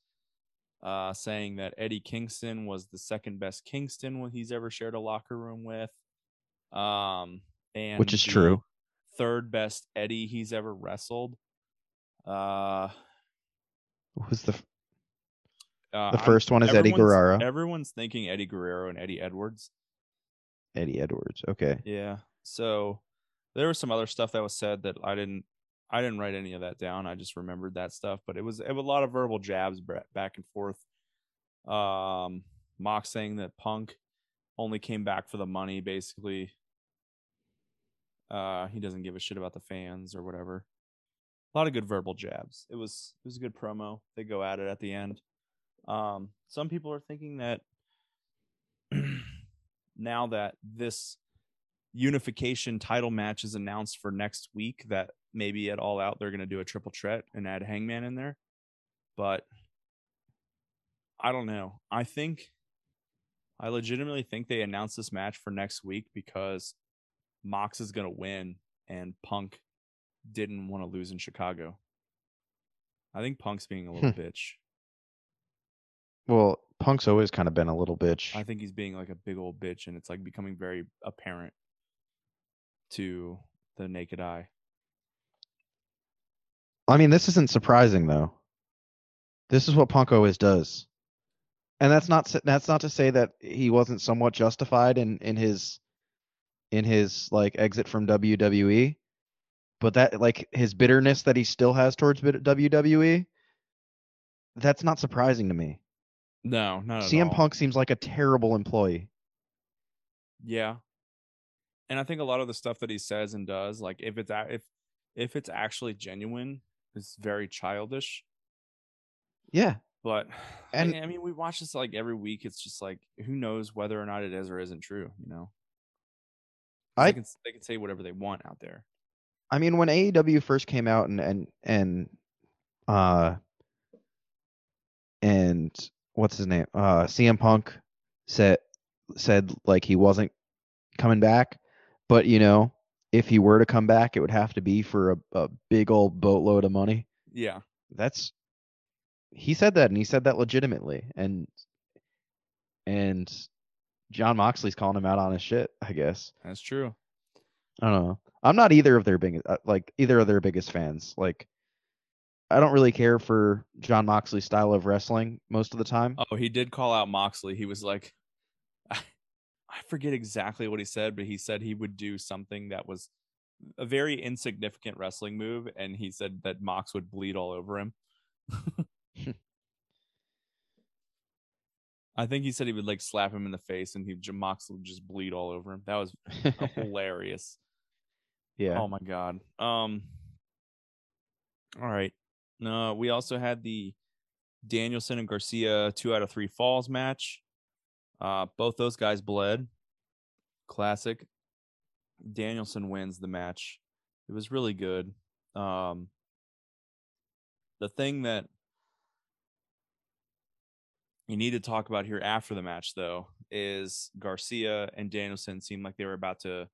saying that Eddie Kingston was the second best Kingston he's ever shared a locker room with, and which is true. Third best Eddie he's ever wrestled. Who's the first one is Eddie Guerrero. Everyone's thinking Eddie Guerrero and Eddie Edwards. Eddie Edwards. Okay. Yeah. So there was some other stuff that was said that I didn't write any of that down. I just remembered that stuff, but it was a lot of verbal jabs back and forth. Mox saying that Punk only came back for the money, basically. He doesn't give a shit about the fans or whatever. A lot of good verbal jabs. It was a good promo. They go at it at the end. Some people are thinking that now that this unification title match is announced for next week, that maybe at All Out they're going to do a triple threat and add Hangman in there. But I don't know. I legitimately think they announced this match for next week because Mox is going to win and Punk didn't want to lose in Chicago. I think Punk's being a little bitch. Well, Punk's always kind of been a little bitch. I think he's being like a big old bitch, and it's like becoming very apparent to the naked eye. I mean, this isn't surprising though. This is what Punk always does. And that's not to say that he wasn't somewhat justified in his like exit from WWE, but that like his bitterness that he still has towards WWE, that's not surprising to me. No, not at all. CM Punk seems like a terrible employee. Yeah. And I think a lot of the stuff that he says and does, like if it's actually genuine, it's very childish. Yeah. But and I mean, we watch this like every week. It's just like, who knows whether or not it is or isn't true, you know? They can say whatever they want out there. I mean, when AEW first came out and what's his name? CM Punk said like he wasn't coming back, but you know, if he were to come back, it would have to be for a big old boatload of money. Yeah. He said that, and he said that legitimately, and John Moxley's calling him out on his shit, I guess. That's true. I don't know. I'm not either of their biggest fans. Like, I don't really care for John Moxley's style of wrestling most of the time. Oh, he did call out Moxley. He was like, I forget exactly what he said, but he said he would do something that was a very insignificant wrestling move, and he said that Mox would bleed all over him. I think he said he would like slap him in the face and Mox would just bleed all over him. That was hilarious. Yeah. Oh my god. All right. No, we also had the Danielson and Garcia 2 out of 3 falls match. Both those guys bled. Classic. Danielson wins the match. It was really good. The thing that you need to talk about here after the match, though, is Garcia and Danielson seemed like they were about to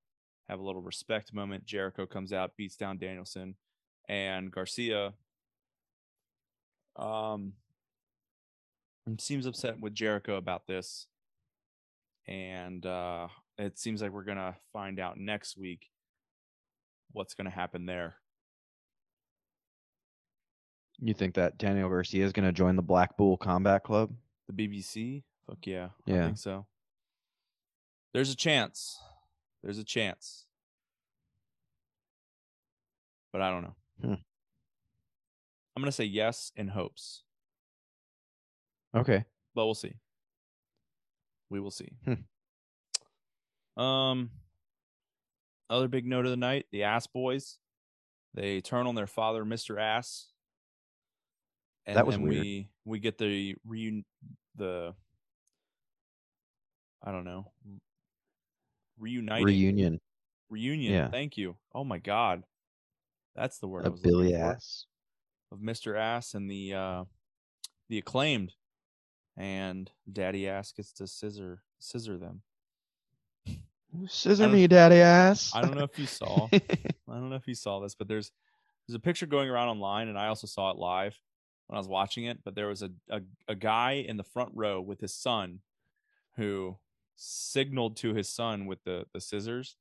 have a little respect moment. Jericho comes out, beats down Danielson, and Garcia seems upset with Jericho about this. And it seems like we're going to find out next week what's going to happen there. You think that Daniel Garcia is going to join the Blackpool Combat Club? The BBC? Fuck yeah. Yeah. I think so. There's a chance. But I don't know. I'm going to say yes in hopes. Okay. But we'll see. We will see. Other big note of the night, the Ass Boys. They turn on their father, Mr. Ass. And that was weird. We get the reunion. Yeah. Thank you. Oh my god, that's the word. Of Billy Ass, of Mr. Ass, and the Acclaimed, and Daddy Ass gets to scissor them. Scissor me, Daddy Ass. I don't know if you saw. this, but there's a picture going around online, and I also saw it live when I was watching it, but there was a guy in the front row with his son who signaled to his son with the scissors,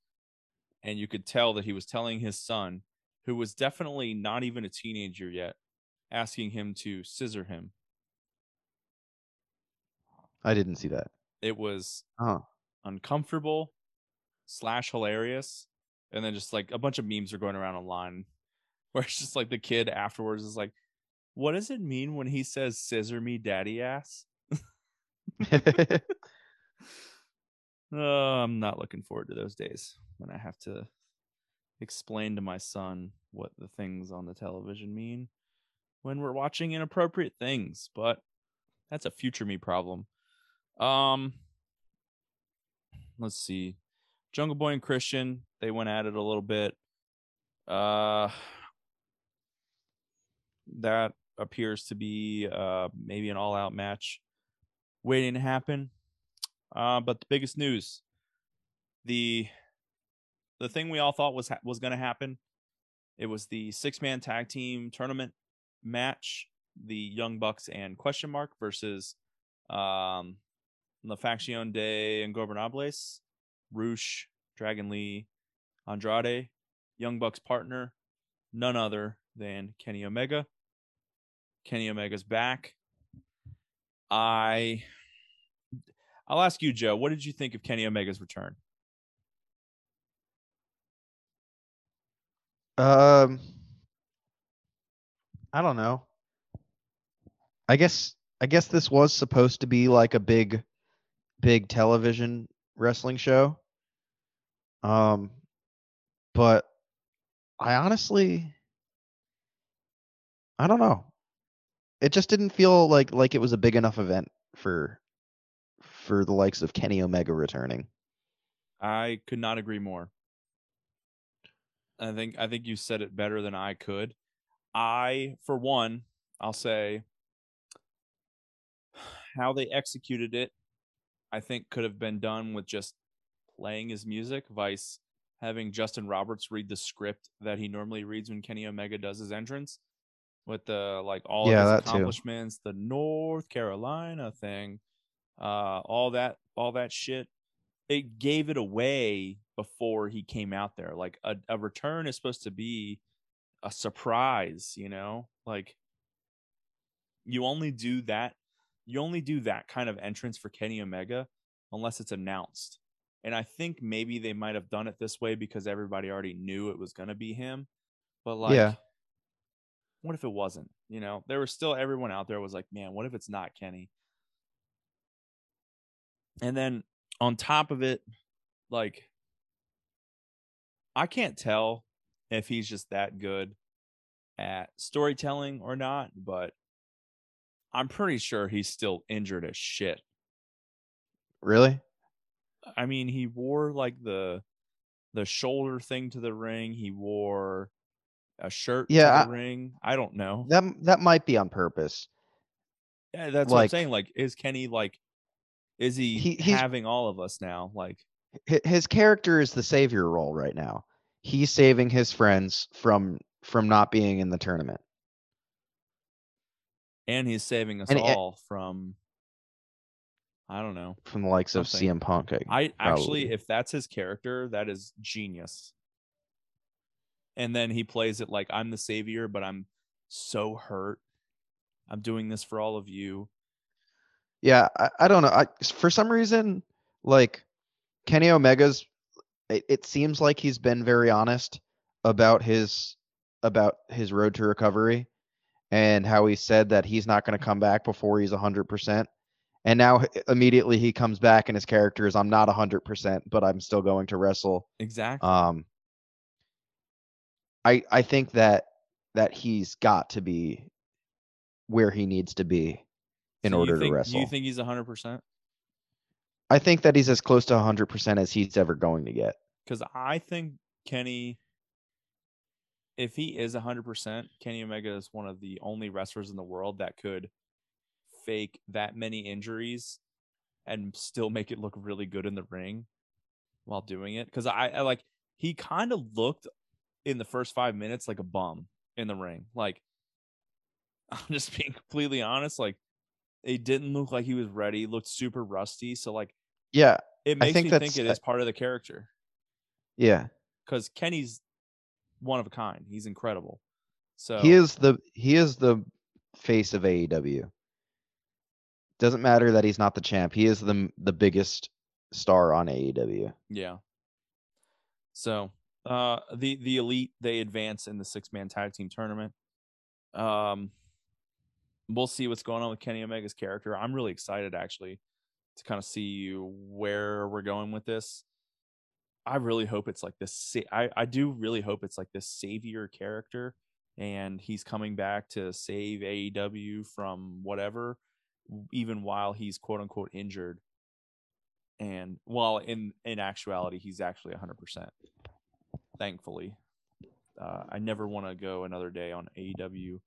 and you could tell that he was telling his son, who was definitely not even a teenager yet, asking him to scissor him. I didn't see that. It was uncomfortable / hilarious, and then just like a bunch of memes are going around online where it's just like the kid afterwards is like, what does it mean when he says "scissor me, Daddy Ass"? I'm not looking forward to those days when I have to explain to my son what the things on the television mean when we're watching inappropriate things. But that's a future me problem. Let's see. Jungle Boy and Christian, they went at it a little bit. That appears to be maybe an all-out match waiting to happen. But the biggest news, the thing we all thought was going to happen, it was the 6-man tag team tournament match, the Young Bucks and question mark versus La Facción de Ingobernables, Rush, Dragon Lee, Andrade, Young Bucks' partner, none other than Kenny Omega. Kenny Omega's back. I'll ask you, Joe, what did you think of Kenny Omega's return? I don't know. I guess this was supposed to be like a big television wrestling show. But I don't know. It just didn't feel like it was a big enough event for the likes of Kenny Omega returning. I could not agree more. I think you said it better than I could. For one, I'll say how they executed it, I think could have been done with just playing his music, vice having Justin Roberts read the script that he normally reads when Kenny Omega does his entrance, with the all of his accomplishments, too. The North Carolina thing, all that shit. It gave it away before he came out there. Like a return is supposed to be a surprise, you know? Like you only do that kind of entrance for Kenny Omega unless it's announced. And I think maybe they might have done it this way because everybody already knew it was going to be him. But what if it wasn't? You know, there was still everyone out there was like, man, what if it's not Kenny? And then on top of it, like, I can't tell if he's just that good at storytelling or not, but I'm pretty sure he's still injured as shit. Really? I mean, he wore like the shoulder thing to the ring. He wore a shirt to the ring. I don't know. That might be on purpose. Yeah, that's what I'm saying. Like, is Kenny is he having all of us now? Like, his character is the savior role right now. He's saving his friends from not being in the tournament. And he's saving us all from, I don't know. From the likes of CM Punk. Actually, if that's his character, that is genius. And then he plays it like, I'm the savior, but I'm so hurt. I'm doing this for all of you. Yeah, I don't know. For some reason, like, Kenny Omega's, it seems like he's been very honest about his road to recovery and how he said that he's not going to come back before he's 100%. And now immediately he comes back and his character is, I'm not 100%, but I'm still going to wrestle. Exactly. I think that he's got to be where he needs to be in order to wrestle. Do you think he's 100%? I think that he's as close to 100% as he's ever going to get. Because I think Kenny, if he is 100%, Kenny Omega is one of the only wrestlers in the world that could fake that many injuries and still make it look really good in the ring while doing it. Because he kind of looked in the first 5 minutes like a bum in the ring. Like, I'm just being completely honest. Like, it didn't look like he was ready. He looked super rusty. So, like, yeah, it makes me think it is part of the character. Yeah, because Kenny's one of a kind. He's incredible. So he is the face of AEW. Doesn't matter that he's not the champ. He is the biggest star on AEW. Yeah. So the elite, they advance in the 6-man tag team tournament. We'll see what's going on with Kenny Omega's character. I'm really excited actually to kind of see where we're going with this. I really hope it's like this. I do really hope it's like this savior character, and he's coming back to save AEW from whatever, even while he's quote unquote injured. And while in actuality, he's actually 100%. Thankfully, I never want to go another day on AEW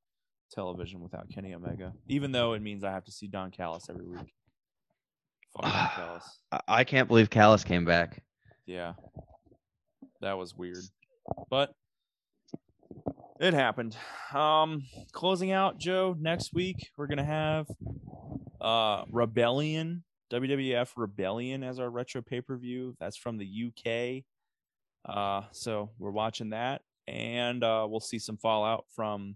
television without Kenny Omega, even though it means I have to see Don Callis every week. Fuck Don Callis. I can't believe Callis came back. Yeah, that was weird, but it happened. Closing out, Joe, next week we're gonna have Rebellion, WWF Rebellion as our retro pay-per-view. That's from the UK. So we're watching that. And we'll see some fallout from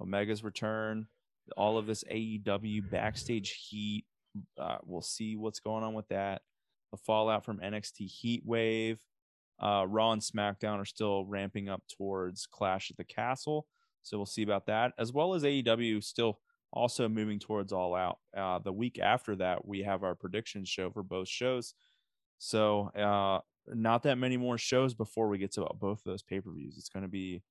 Omega's return, all of this AEW backstage heat. We'll see what's going on with that. The fallout from NXT Heat Wave. Raw and SmackDown are still ramping up towards Clash at the Castle. So we'll see about that, as well as AEW still also moving towards All Out. The week after that, we have our prediction show for both shows. So not that many more shows before we get to both of those pay-per-views. It's going to be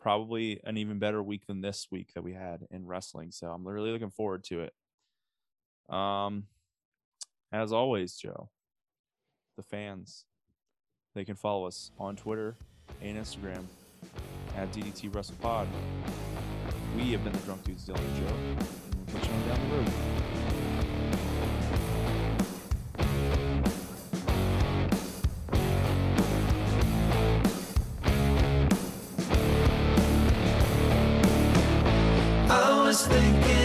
probably an even better week than this week that we had in wrestling. So I'm really looking forward to it. As always, Joe, the fans, they can follow us on Twitter and Instagram at DDT WrestlePod. We have been the Drunk Dudes, Dylan and Joe. We'll catch you down the road. Thinking